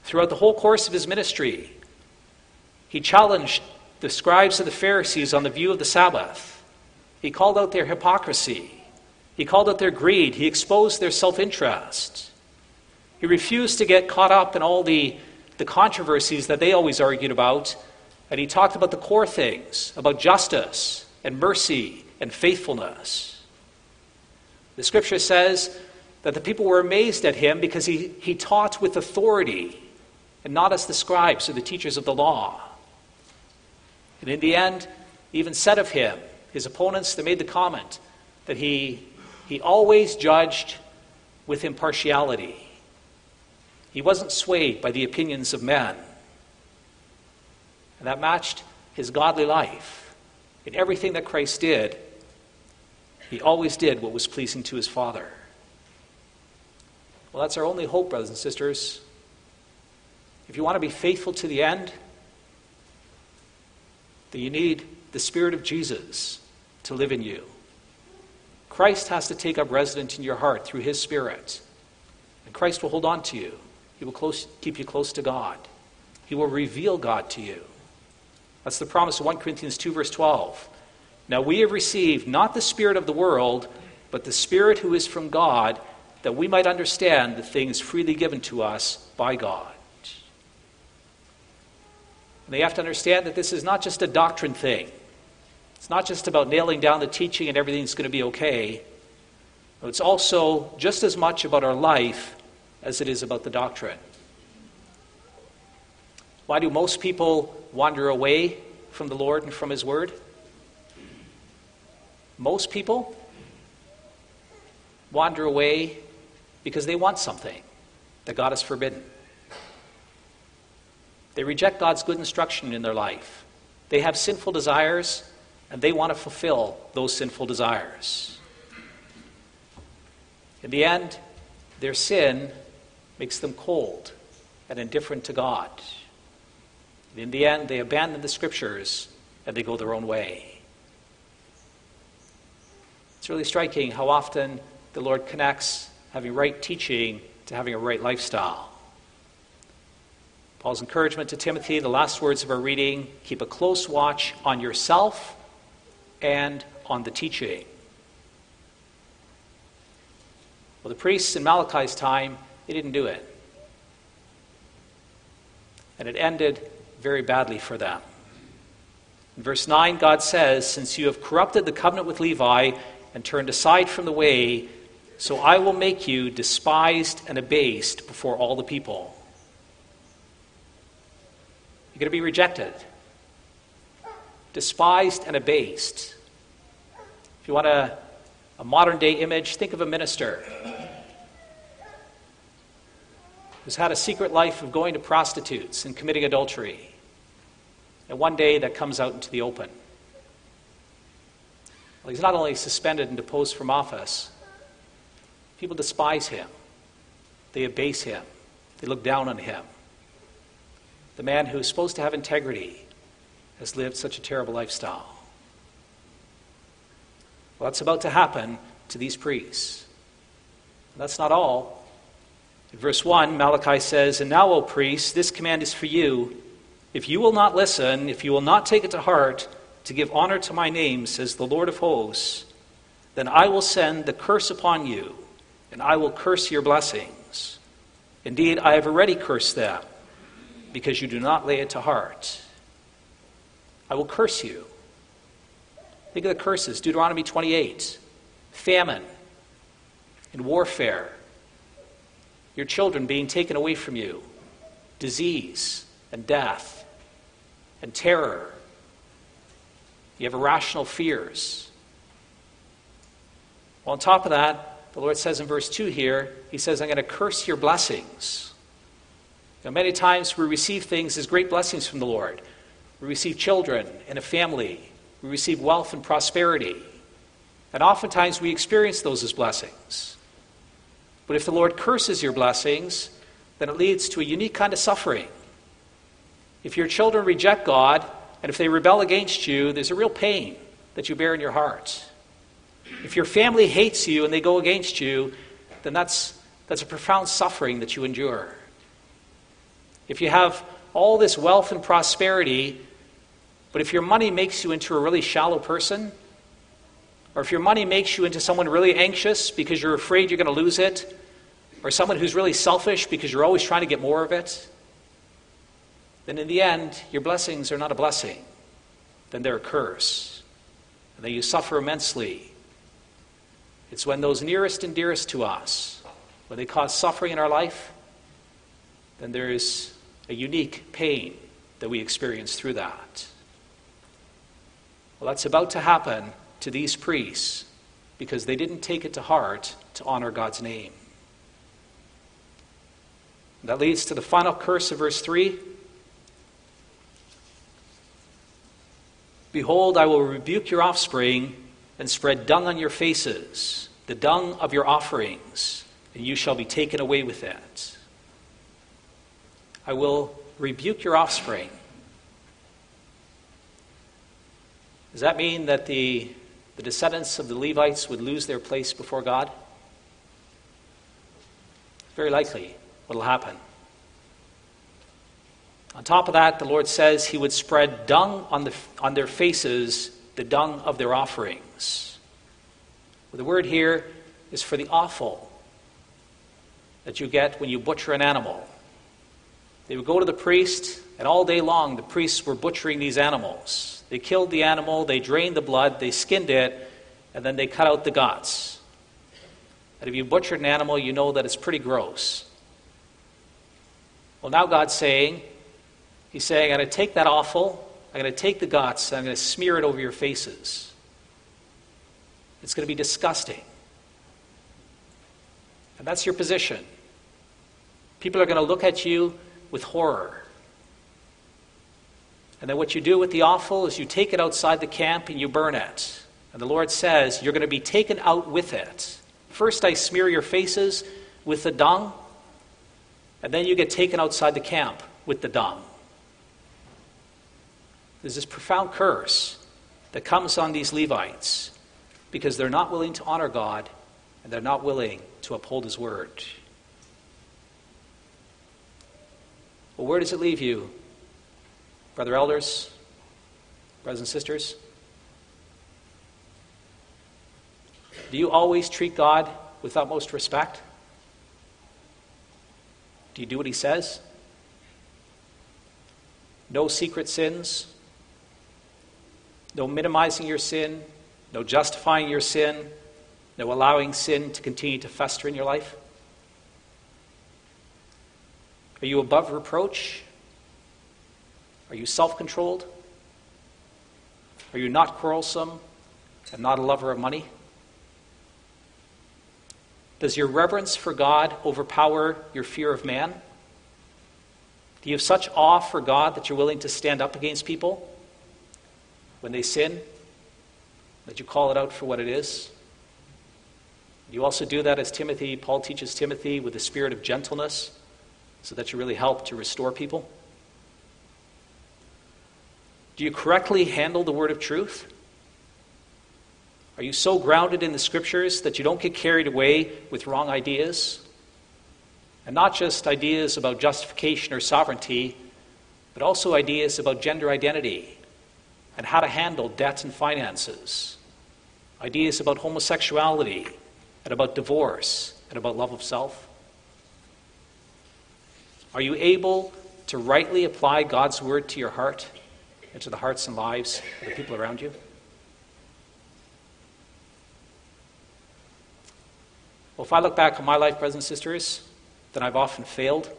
Throughout the whole course of his ministry, he challenged the scribes and the Pharisees on the view of the Sabbath. He called out their hypocrisy. He called out their greed. He exposed their self-interest. He refused to get caught up in all the, the controversies that they always argued about. And he talked about the core things, about justice and mercy and faithfulness. The Scripture says that the people were amazed at him because he, he taught with authority and not as the scribes or the teachers of the law. And in the end, they even said of him, his opponents, they made the comment that he, he always judged with impartiality. He wasn't swayed by the opinions of men. And that matched his godly life. In everything that Christ did, he always did what was pleasing to his Father. Well, that's our only hope, brothers and sisters. If you want to be faithful to the end, that you need the Spirit of Jesus to live in you. Christ has to take up residence in your heart through his Spirit. And Christ will hold on to you. He will close, keep you close to God. He will reveal God to you. That's the promise of First Corinthians two, verse twelve. Now we have received not the spirit of the world, but the Spirit who is from God, that we might understand the things freely given to us by God. And they have to understand that this is not just a doctrine thing. It's not just about nailing down the teaching and everything's going to be okay. It's also just as much about our life as it is about the doctrine. Why do most people wander away from the Lord and from his word? Most people wander away because they want something that God has forbidden. They reject God's good instruction in their life. They have sinful desires, and they want to fulfill those sinful desires. In the end, their sin makes them cold and indifferent to God. In the end, they abandon the Scriptures and they go their own way. It's really striking how often the Lord connects having right teaching to having a right lifestyle. Paul's encouragement to Timothy, the last words of our reading, keep a close watch on yourself and on the teaching. Well, the priests in Malachi's time, they didn't do it. And it ended very badly for them. In verse nine, God says, since you have corrupted the covenant with Levi and turned aside from the way, so I will make you despised and abased before all the people. You're going to be rejected. Despised and abased. If you want a, a modern day image, think of a minister who's had a secret life of going to prostitutes and committing adultery. And one day that comes out into the open. Well, he's not only suspended and deposed from office, people despise him. They abase him. They look down on him. The man who is supposed to have integrity has lived such a terrible lifestyle. Well, that's about to happen to these priests. And that's not all. In verse one, Malachi says, and now, O priests, this command is for you. If you will not listen, if you will not take it to heart, to give honor to my name, says the Lord of hosts, then I will send the curse upon you, and I will curse your blessings. Indeed, I have already cursed them, because you do not lay it to heart. I will curse you. Think of the curses. Deuteronomy twenty-eight. Famine and warfare. Your children being taken away from you. Disease and death and terror. You have irrational fears. Well, on top of that, the Lord says in verse two here, he says, I'm going to curse your blessings. Now, many times we receive things as great blessings from the Lord. We receive children and a family. We receive wealth and prosperity. And oftentimes we experience those as blessings. But if the Lord curses your blessings, then it leads to a unique kind of suffering. If your children reject God, and if they rebel against you, there's a real pain that you bear in your heart. If your family hates you and they go against you, then that's, that's a profound suffering that you endure. If you have all this wealth and prosperity, but if your money makes you into a really shallow person, or if your money makes you into someone really anxious because you're afraid you're going to lose it, or someone who's really selfish because you're always trying to get more of it, then in the end, your blessings are not a blessing. Then they're a curse. And then you suffer immensely. It's when those nearest and dearest to us, when they cause suffering in our life, then there is a unique pain that we experience through that. Well, that's about to happen to these priests because they didn't take it to heart to honor God's name. And that leads to the final curse of verse three. Behold, I will rebuke your offspring and spread dung on your faces, the dung of your offerings, and you shall be taken away with it. I will rebuke your offspring. Does that mean that the, the descendants of the Levites would lose their place before God? Very likely what will happen. On top of that, the Lord says he would spread dung on, the, on their faces, the dung of their offerings. Well, the word here is for the offal that you get when you butcher an animal. They would go to the priest, and all day long the priests were butchering these animals. They killed the animal, they drained the blood, they skinned it, and then they cut out the guts. And if you butchered an animal, you know that it's pretty gross. Well, now God's saying, He's saying, I'm going to take that offal, I'm going to take the guts, and I'm going to smear it over your faces. It's going to be disgusting. And that's your position. People are going to look at you with horror. And then what you do with the offal is you take it outside the camp and you burn it. And the Lord says, you're going to be taken out with it. First I smear your faces with the dung, and then you get taken outside the camp with the dung. There's this profound curse that comes on these Levites because they're not willing to honor God and they're not willing to uphold His word. Well, where does it leave you, brother elders, brothers and sisters? Do you always treat God with utmost respect? Do you do what He says? No secret sins? No minimizing your sin, no justifying your sin, no allowing sin to continue to fester in your life? Are you above reproach? Are you self-controlled? Are you not quarrelsome and not a lover of money? Does your reverence for God overpower your fear of man? Do you have such awe for God that you're willing to stand up against people when they sin, that you call it out for what it is? You also do that, as Timothy, Paul teaches Timothy, with the spirit of gentleness, so that you really help to restore people. Do you correctly handle the word of truth? Are you so grounded in the scriptures that you don't get carried away with wrong ideas? And not just ideas about justification or sovereignty, but also ideas about gender identity, and how to handle debts and finances, ideas about homosexuality, and about divorce, and about love of self? Are you able to rightly apply God's word to your heart and to the hearts and lives of the people around you? Well, if I look back on my life, brothers and sisters, then I've often failed.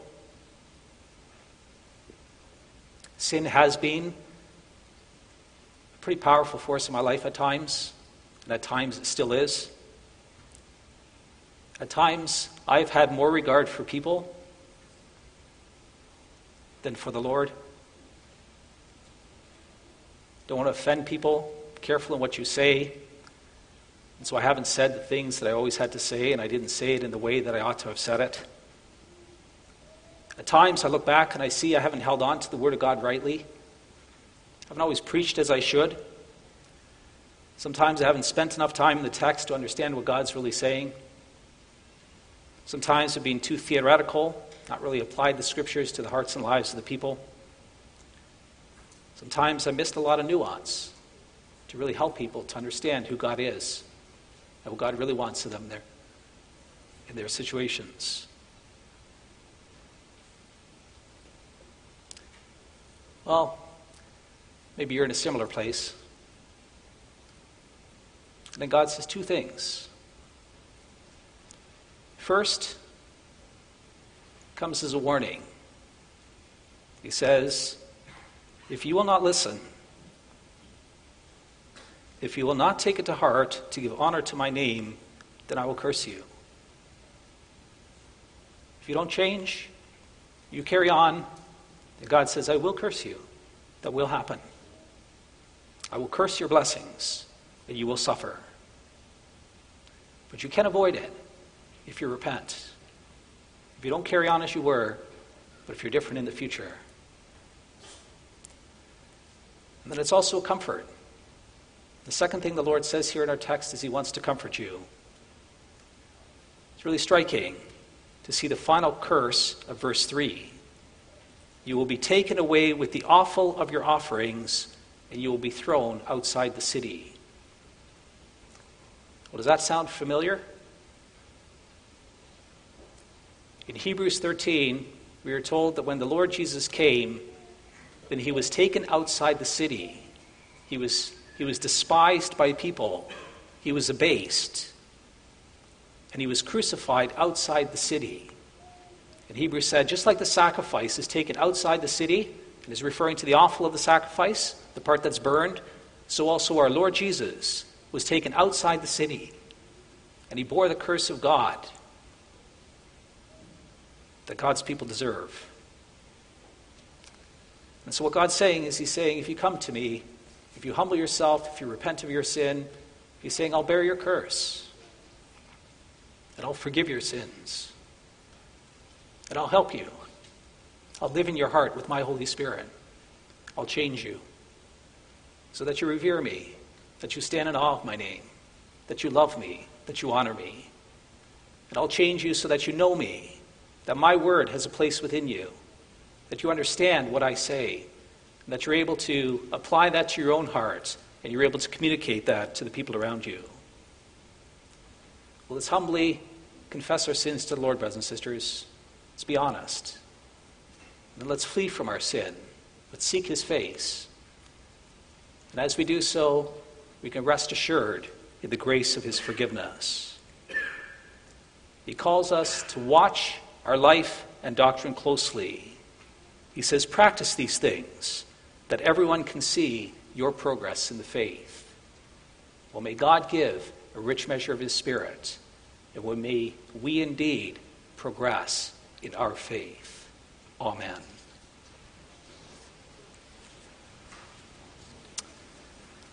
Sin has been pretty powerful force in my life at times, and at times it still is. At times, I've had more regard for people than for the Lord. Don't want to offend people. Be careful in what you say. And so I haven't said the things that I always had to say, and I didn't say it in the way that I ought to have said it. At times, I look back and I see I haven't held on to the Word of God rightly. I haven't always preached as I should. Sometimes I haven't spent enough time in the text to understand what God's really saying. Sometimes I've been too theoretical, not really applied the scriptures to the hearts and lives of the people. Sometimes I missed a lot of nuance to really help people to understand who God is and what God really wants of them there in their situations. Well, maybe you're in a similar place. And then God says two things. First, comes as a warning. He says, if you will not listen, if you will not take it to heart to give honor to my name, then I will curse you. If you don't change, you carry on, then God says, I will curse you. That will happen. I will curse your blessings, and you will suffer. But you can avoid it if you repent. If you don't carry on as you were, but if you're different in the future. And then it's also a comfort. The second thing the Lord says here in our text is he wants to comfort you. It's really striking to see the final curse of verse three. You will be taken away with the offal of your offerings, and you will be thrown outside the city. Well, does that sound familiar? In Hebrews thirteen, we are told that when the Lord Jesus came, then he was taken outside the city. He was, he was despised by people. He was abased. And he was crucified outside the city. And Hebrews said, just like the sacrifice is taken outside the city, and is referring to the offal of the sacrifice, the part that's burned, so also our Lord Jesus was taken outside the city, and he bore the curse of God that God's people deserve. And so what God's saying is, he's saying, if you come to me, if you humble yourself, if you repent of your sin, he's saying, I'll bear your curse, and I'll forgive your sins, and I'll help you. I'll live in your heart with my Holy Spirit. I'll change you so that you revere me, that you stand in awe of my name, that you love me, that you honor me. And I'll change you so that you know me, that my word has a place within you, that you understand what I say, and that you're able to apply that to your own heart, and you're able to communicate that to the people around you. Well, let's humbly confess our sins to the Lord, brothers and sisters. Let's be honest. And let's flee from our sin. Let's seek his face. And as we do so, we can rest assured in the grace of his forgiveness. He calls us to watch our life and doctrine closely. He says, practice these things, that everyone can see your progress in the faith. Well, may God give a rich measure of his Spirit, and well, may we indeed progress in our faith. Amen.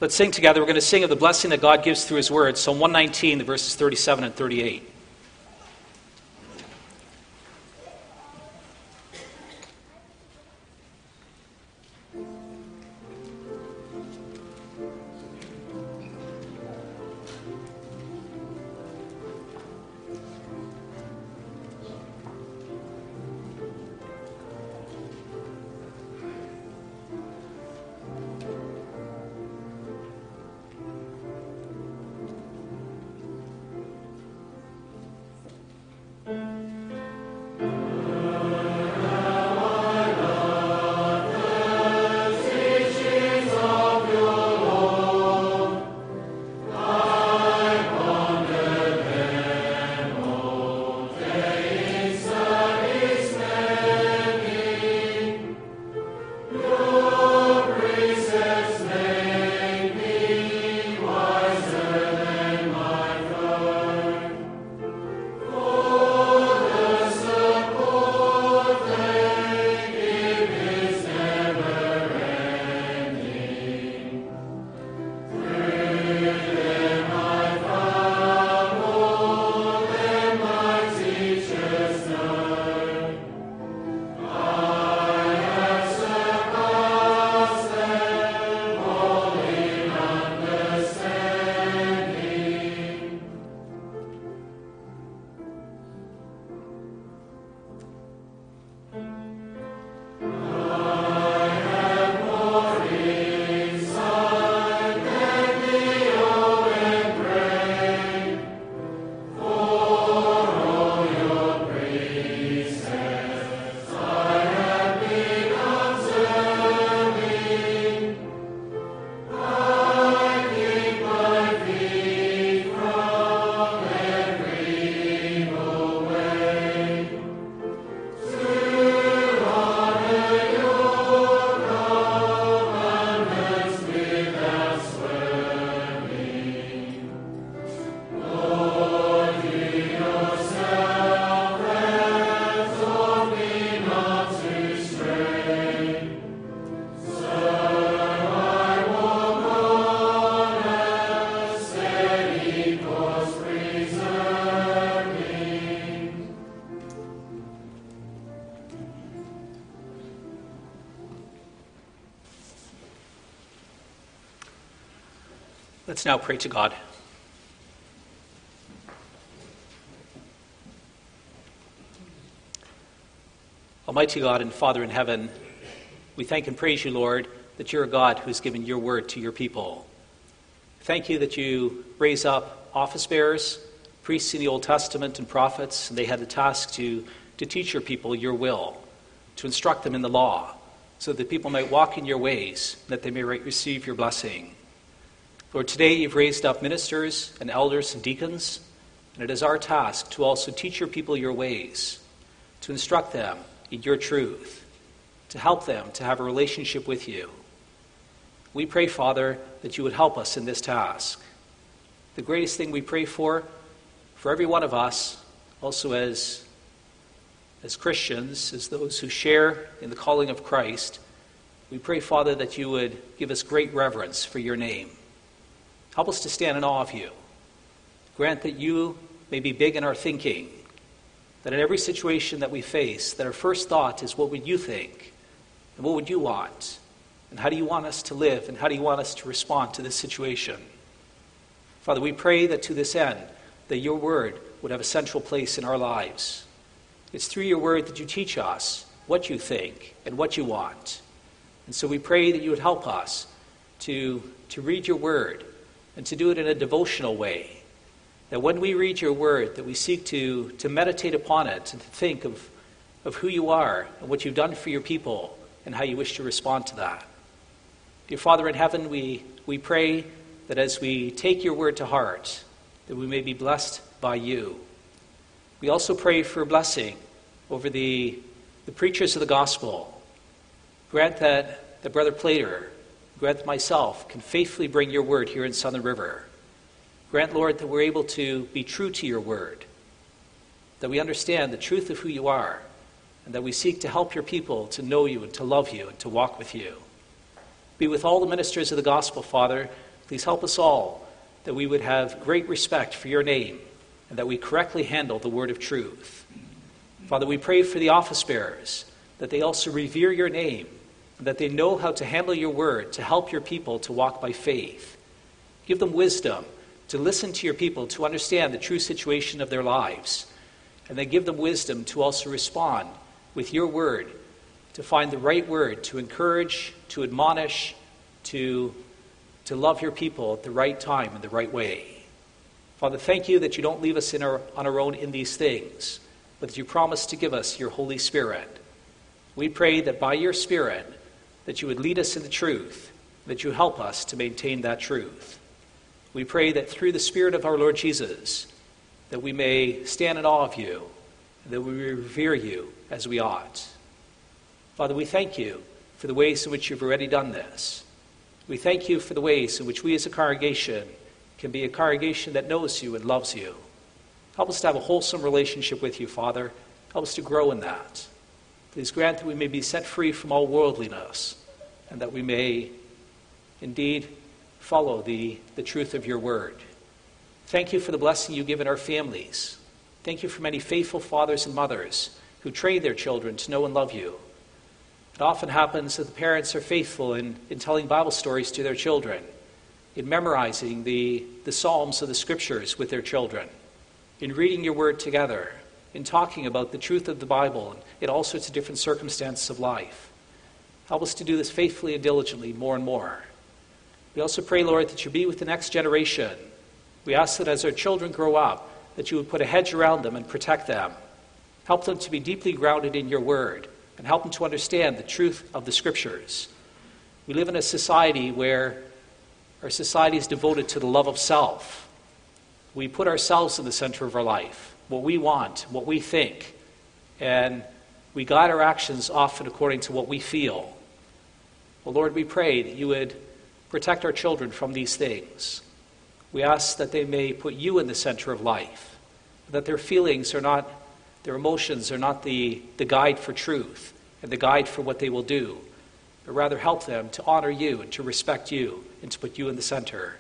Let's sing together. We're going to sing of the blessing that God gives through his word. Psalm one nineteen, the verses thirty-seven and thirty-eight. Let's now pray to God. Almighty God and Father in heaven, we thank and praise you, Lord, that you're a God who's given your word to your people. Thank you that you raise up office bearers, priests in the Old Testament and prophets, and they had the task to, to teach your people your will, to instruct them in the law, so that people might walk in your ways, that they may receive your blessing. Lord, today you've raised up ministers and elders and deacons, and it is our task to also teach your people your ways, to instruct them in your truth, to help them to have a relationship with you. We pray, Father, that you would help us in this task. The greatest thing we pray for, for every one of us, also as, as Christians, as those who share in the calling of Christ, we pray, Father, that you would give us great reverence for your name. Help us to stand in awe of you. Grant that you may be big in our thinking, that in every situation that we face, that our first thought is, what would you think? And what would you want? And how do you want us to live? And how do you want us to respond to this situation? Father, we pray that to this end, that your word would have a central place in our lives. It's through your word that you teach us what you think and what you want. And so we pray that you would help us to, to read your word and to do it in a devotional way. That when we read your word, that we seek to, to meditate upon it and to think of, of who you are and what you've done for your people and how you wish to respond to that. Dear Father in heaven, we, we pray that as we take your word to heart, that we may be blessed by you. We also pray for blessing over the, the preachers of the gospel. Grant that the Brother Plater, grant that myself can faithfully bring your word here in Southern River. Grant, Lord, that we're able to be true to your word, that we understand the truth of who you are, and that we seek to help your people to know you and to love you and to walk with you. Be with all the ministers of the gospel, Father. Please help us all that we would have great respect for your name and that we correctly handle the word of truth. Father, we pray for the office bearers, that they also revere your name, and that they know how to handle your word to help your people to walk by faith. Give them wisdom to listen to your people, to understand the true situation of their lives, and then give them wisdom to also respond with your word, to find the right word, to encourage, to admonish, to, to love your people at the right time and the right way. Father, thank you that you don't leave us in our, on our own in these things, but that you promise to give us your Holy Spirit. We pray that by your Spirit, that you would lead us in the truth, that you help us to maintain that truth. We pray that through the Spirit of our Lord Jesus, that we may stand in awe of you, and that we revere you as we ought. Father, we thank you for the ways in which you've already done this. We thank you for the ways in which we as a congregation can be a congregation that knows you and loves you. Help us to have a wholesome relationship with you, Father. Help us to grow in that. Please grant that we may be set free from all worldliness, and that we may indeed follow the, the truth of your word. Thank you for the blessing you give in our families. Thank you for many faithful fathers and mothers who train their children to know and love you. It often happens that the parents are faithful in, in telling Bible stories to their children, in memorizing the, the Psalms of the Scriptures with their children, in reading your word together, in talking about the truth of the Bible in all sorts of different circumstances of life. Help us to do this faithfully and diligently more and more. We also pray, Lord, that you be with the next generation. We ask that as our children grow up, that you would put a hedge around them and protect them. Help them to be deeply grounded in your word and help them to understand the truth of the Scriptures. We live in a society where our society is devoted to the love of self. We put ourselves in the center of our life, what we want, what we think, and we guide our actions often according to what we feel. Well, Lord, we pray that you would protect our children from these things. We ask that they may put you in the center of life, that their feelings are not, their emotions are not the, the guide for truth and the guide for what they will do, but rather help them to honor you and to respect you and to put you in the center.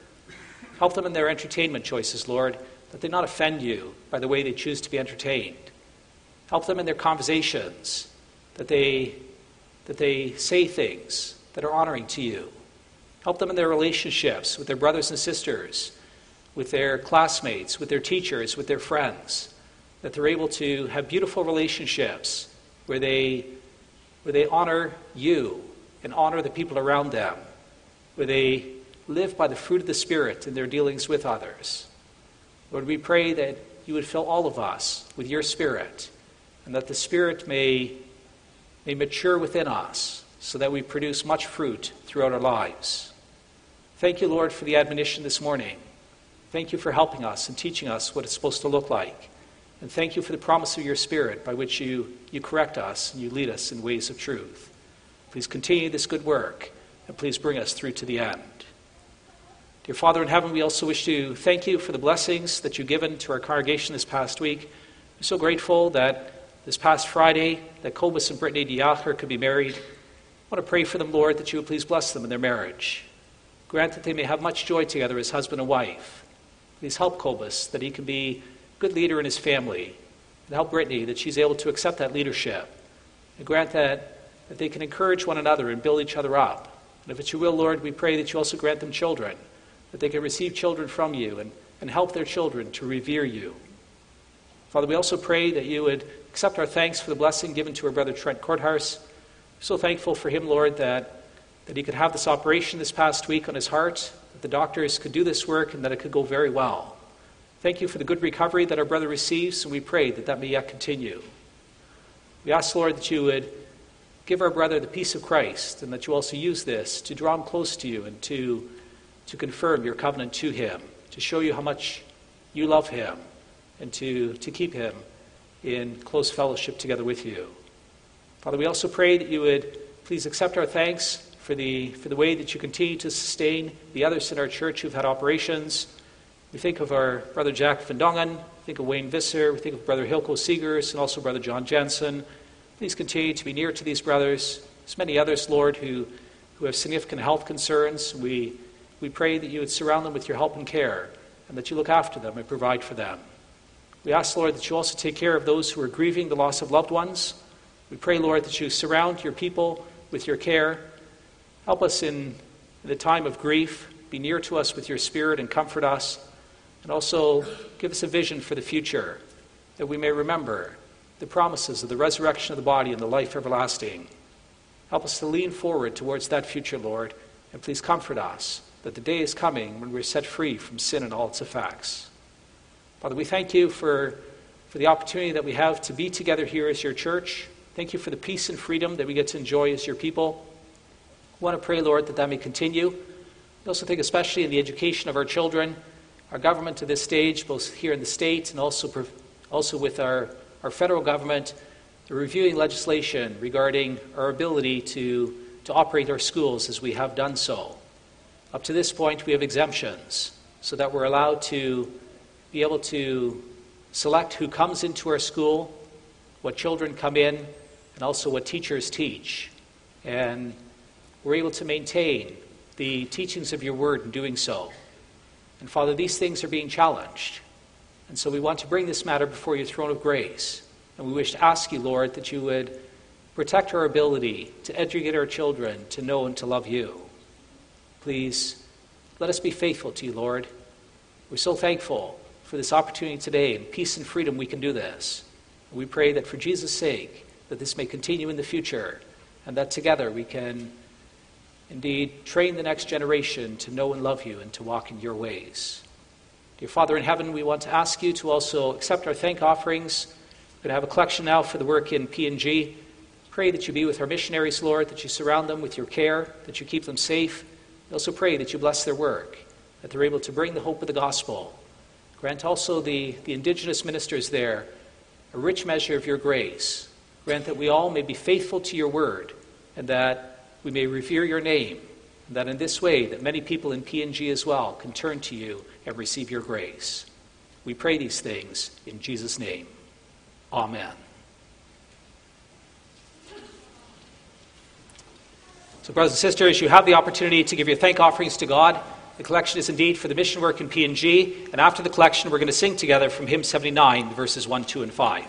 Help them in their entertainment choices, Lord, that they not offend you by the way they choose to be entertained. Help them in their conversations, that they, that they say things that are honoring to you. Help them in their relationships with their brothers and sisters, with their classmates, with their teachers, with their friends, that they're able to have beautiful relationships where they, where they honor you and honor the people around them, where they live by the fruit of the Spirit in their dealings with others. Lord, we pray that you would fill all of us with your Spirit, and that the Spirit may, may mature within us so that we produce much fruit throughout our lives. Thank you, Lord, for the admonition this morning. Thank you for helping us and teaching us what it's supposed to look like. And thank you for the promise of your Spirit by which you, you correct us and you lead us in ways of truth. Please continue this good work, and please bring us through to the end. Dear Father in heaven, we also wish to thank you for the blessings that you've given to our congregation this past week. We're so grateful that this past Friday, that Colbus and Brittany Diacher could be married. I want to pray for them, Lord, that you would please bless them in their marriage. Grant that they may have much joy together as husband and wife. Please help Colbus that he can be a good leader in his family. And help Brittany that she's able to accept that leadership. And grant that, that they can encourage one another and build each other up. And if it's your will, Lord, we pray that you also grant them children, that they can receive children from you and, and help their children to revere you. Father, we also pray that you would accept our thanks for the blessing given to our brother Trent Courthouse. We're so thankful for him, Lord, that, that he could have this operation this past week on his heart, that the doctors could do this work and that it could go very well. Thank you for the good recovery that our brother receives, and we pray that that may yet continue. We ask, Lord, that you would give our brother the peace of Christ, and that you also use this to draw him close to you and to, to confirm your covenant to him, to show you how much you love him, and to, to keep him in close fellowship together with you. Father, we also pray that you would please accept our thanks for the, for the way that you continue to sustain the others in our church who've had operations. We think of our brother Jack Vandongan, we think of Wayne Visser, we think of brother Hilko Seegers, and also brother John Jensen. Please continue to be near to these brothers. There's many others, Lord, who, who have significant health concerns. We, we pray that you would surround them with your help and care, and that you look after them and provide for them. We ask, Lord, that you also take care of those who are grieving the loss of loved ones. We pray, Lord, that you surround your people with your care. Help us in the time of grief. Be near to us with your Spirit and comfort us. And also give us a vision for the future, that we may remember the promises of the resurrection of the body and the life everlasting. Help us to lean forward towards that future, Lord, and please comfort us that the day is coming when we're set free from sin and all its effects. Father, we thank you for, for the opportunity that we have to be together here as your church. Thank you for the peace and freedom that we get to enjoy as your people. We want to pray, Lord, that that may continue. We also think especially in the education of our children, our government to this stage, both here in the state and also, also with our, our federal government, they're reviewing legislation regarding our ability to, to operate our schools as we have done so. Up to this point, we have exemptions so that we're allowed to be able to select who comes into our school, what children come in, and also what teachers teach. And we're able to maintain the teachings of your word in doing so. And Father, these things are being challenged. And so we want to bring this matter before your throne of grace. And we wish to ask you, Lord, that you would protect our ability to educate our children, to know and to love you. Please, let us be faithful to you, Lord. We're so thankful for this opportunity today. In peace and freedom, we can do this. We pray that for Jesus' sake, that this may continue in the future, and that together we can indeed train the next generation to know and love you and to walk in your ways. Dear Father in heaven, we want to ask you to also accept our thank offerings. We're going to have a collection now for the work in P N G. Pray that you be with our missionaries, Lord, that you surround them with your care, that you keep them safe. We also pray that you bless their work, that they're able to bring the hope of the gospel. Grant also the, the indigenous ministers there a rich measure of your grace. Grant that we all may be faithful to your word, and that we may revere your name, and that in this way that many people in P N G as well can turn to you and receive your grace. We pray these things in Jesus' name. Amen. So brothers and sisters, you have the opportunity to give your thank offerings to God. The collection is indeed for the mission work in P N G, and after the collection, we're going to sing together from hymn seventy-nine, verses one, two, and five.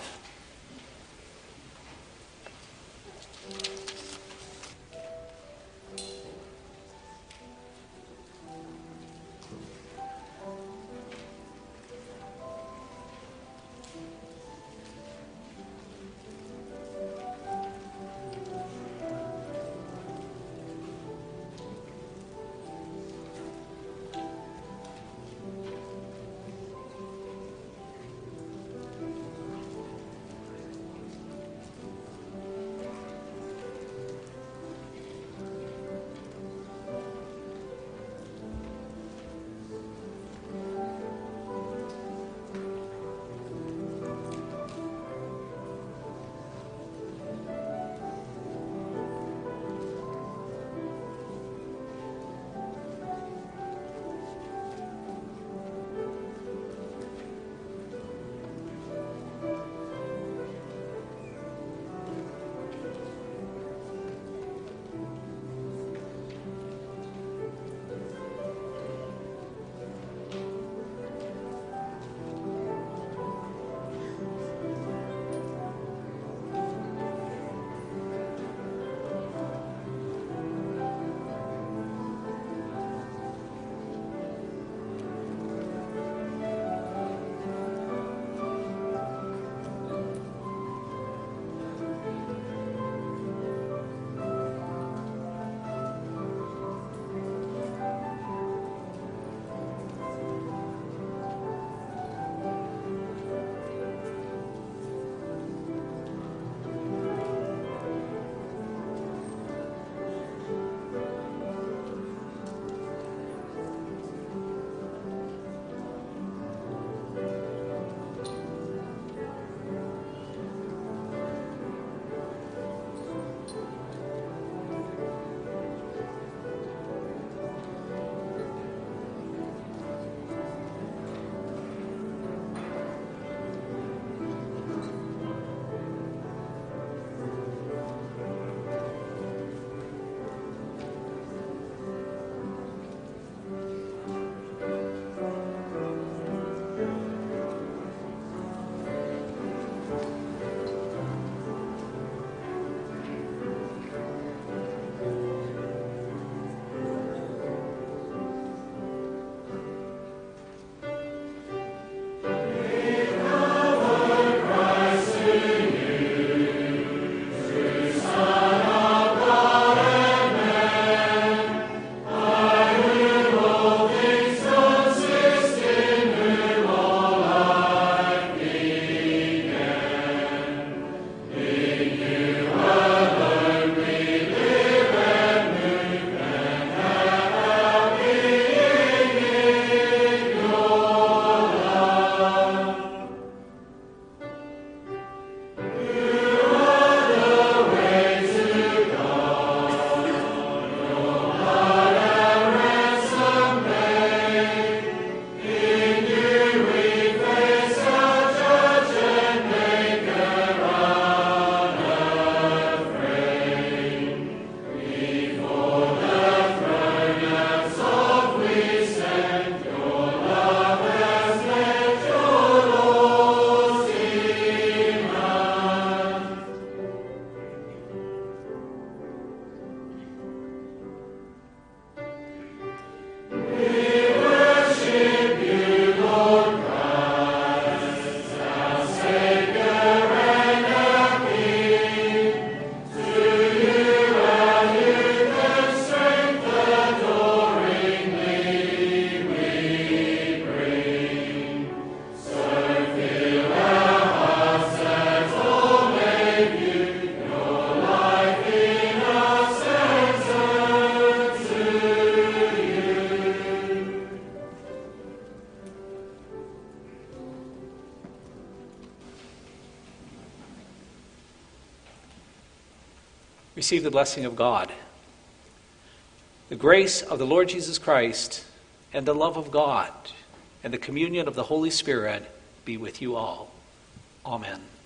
receive the blessing of God. The grace of the Lord Jesus Christ and the love of God and the communion of the Holy Spirit be with you all. Amen.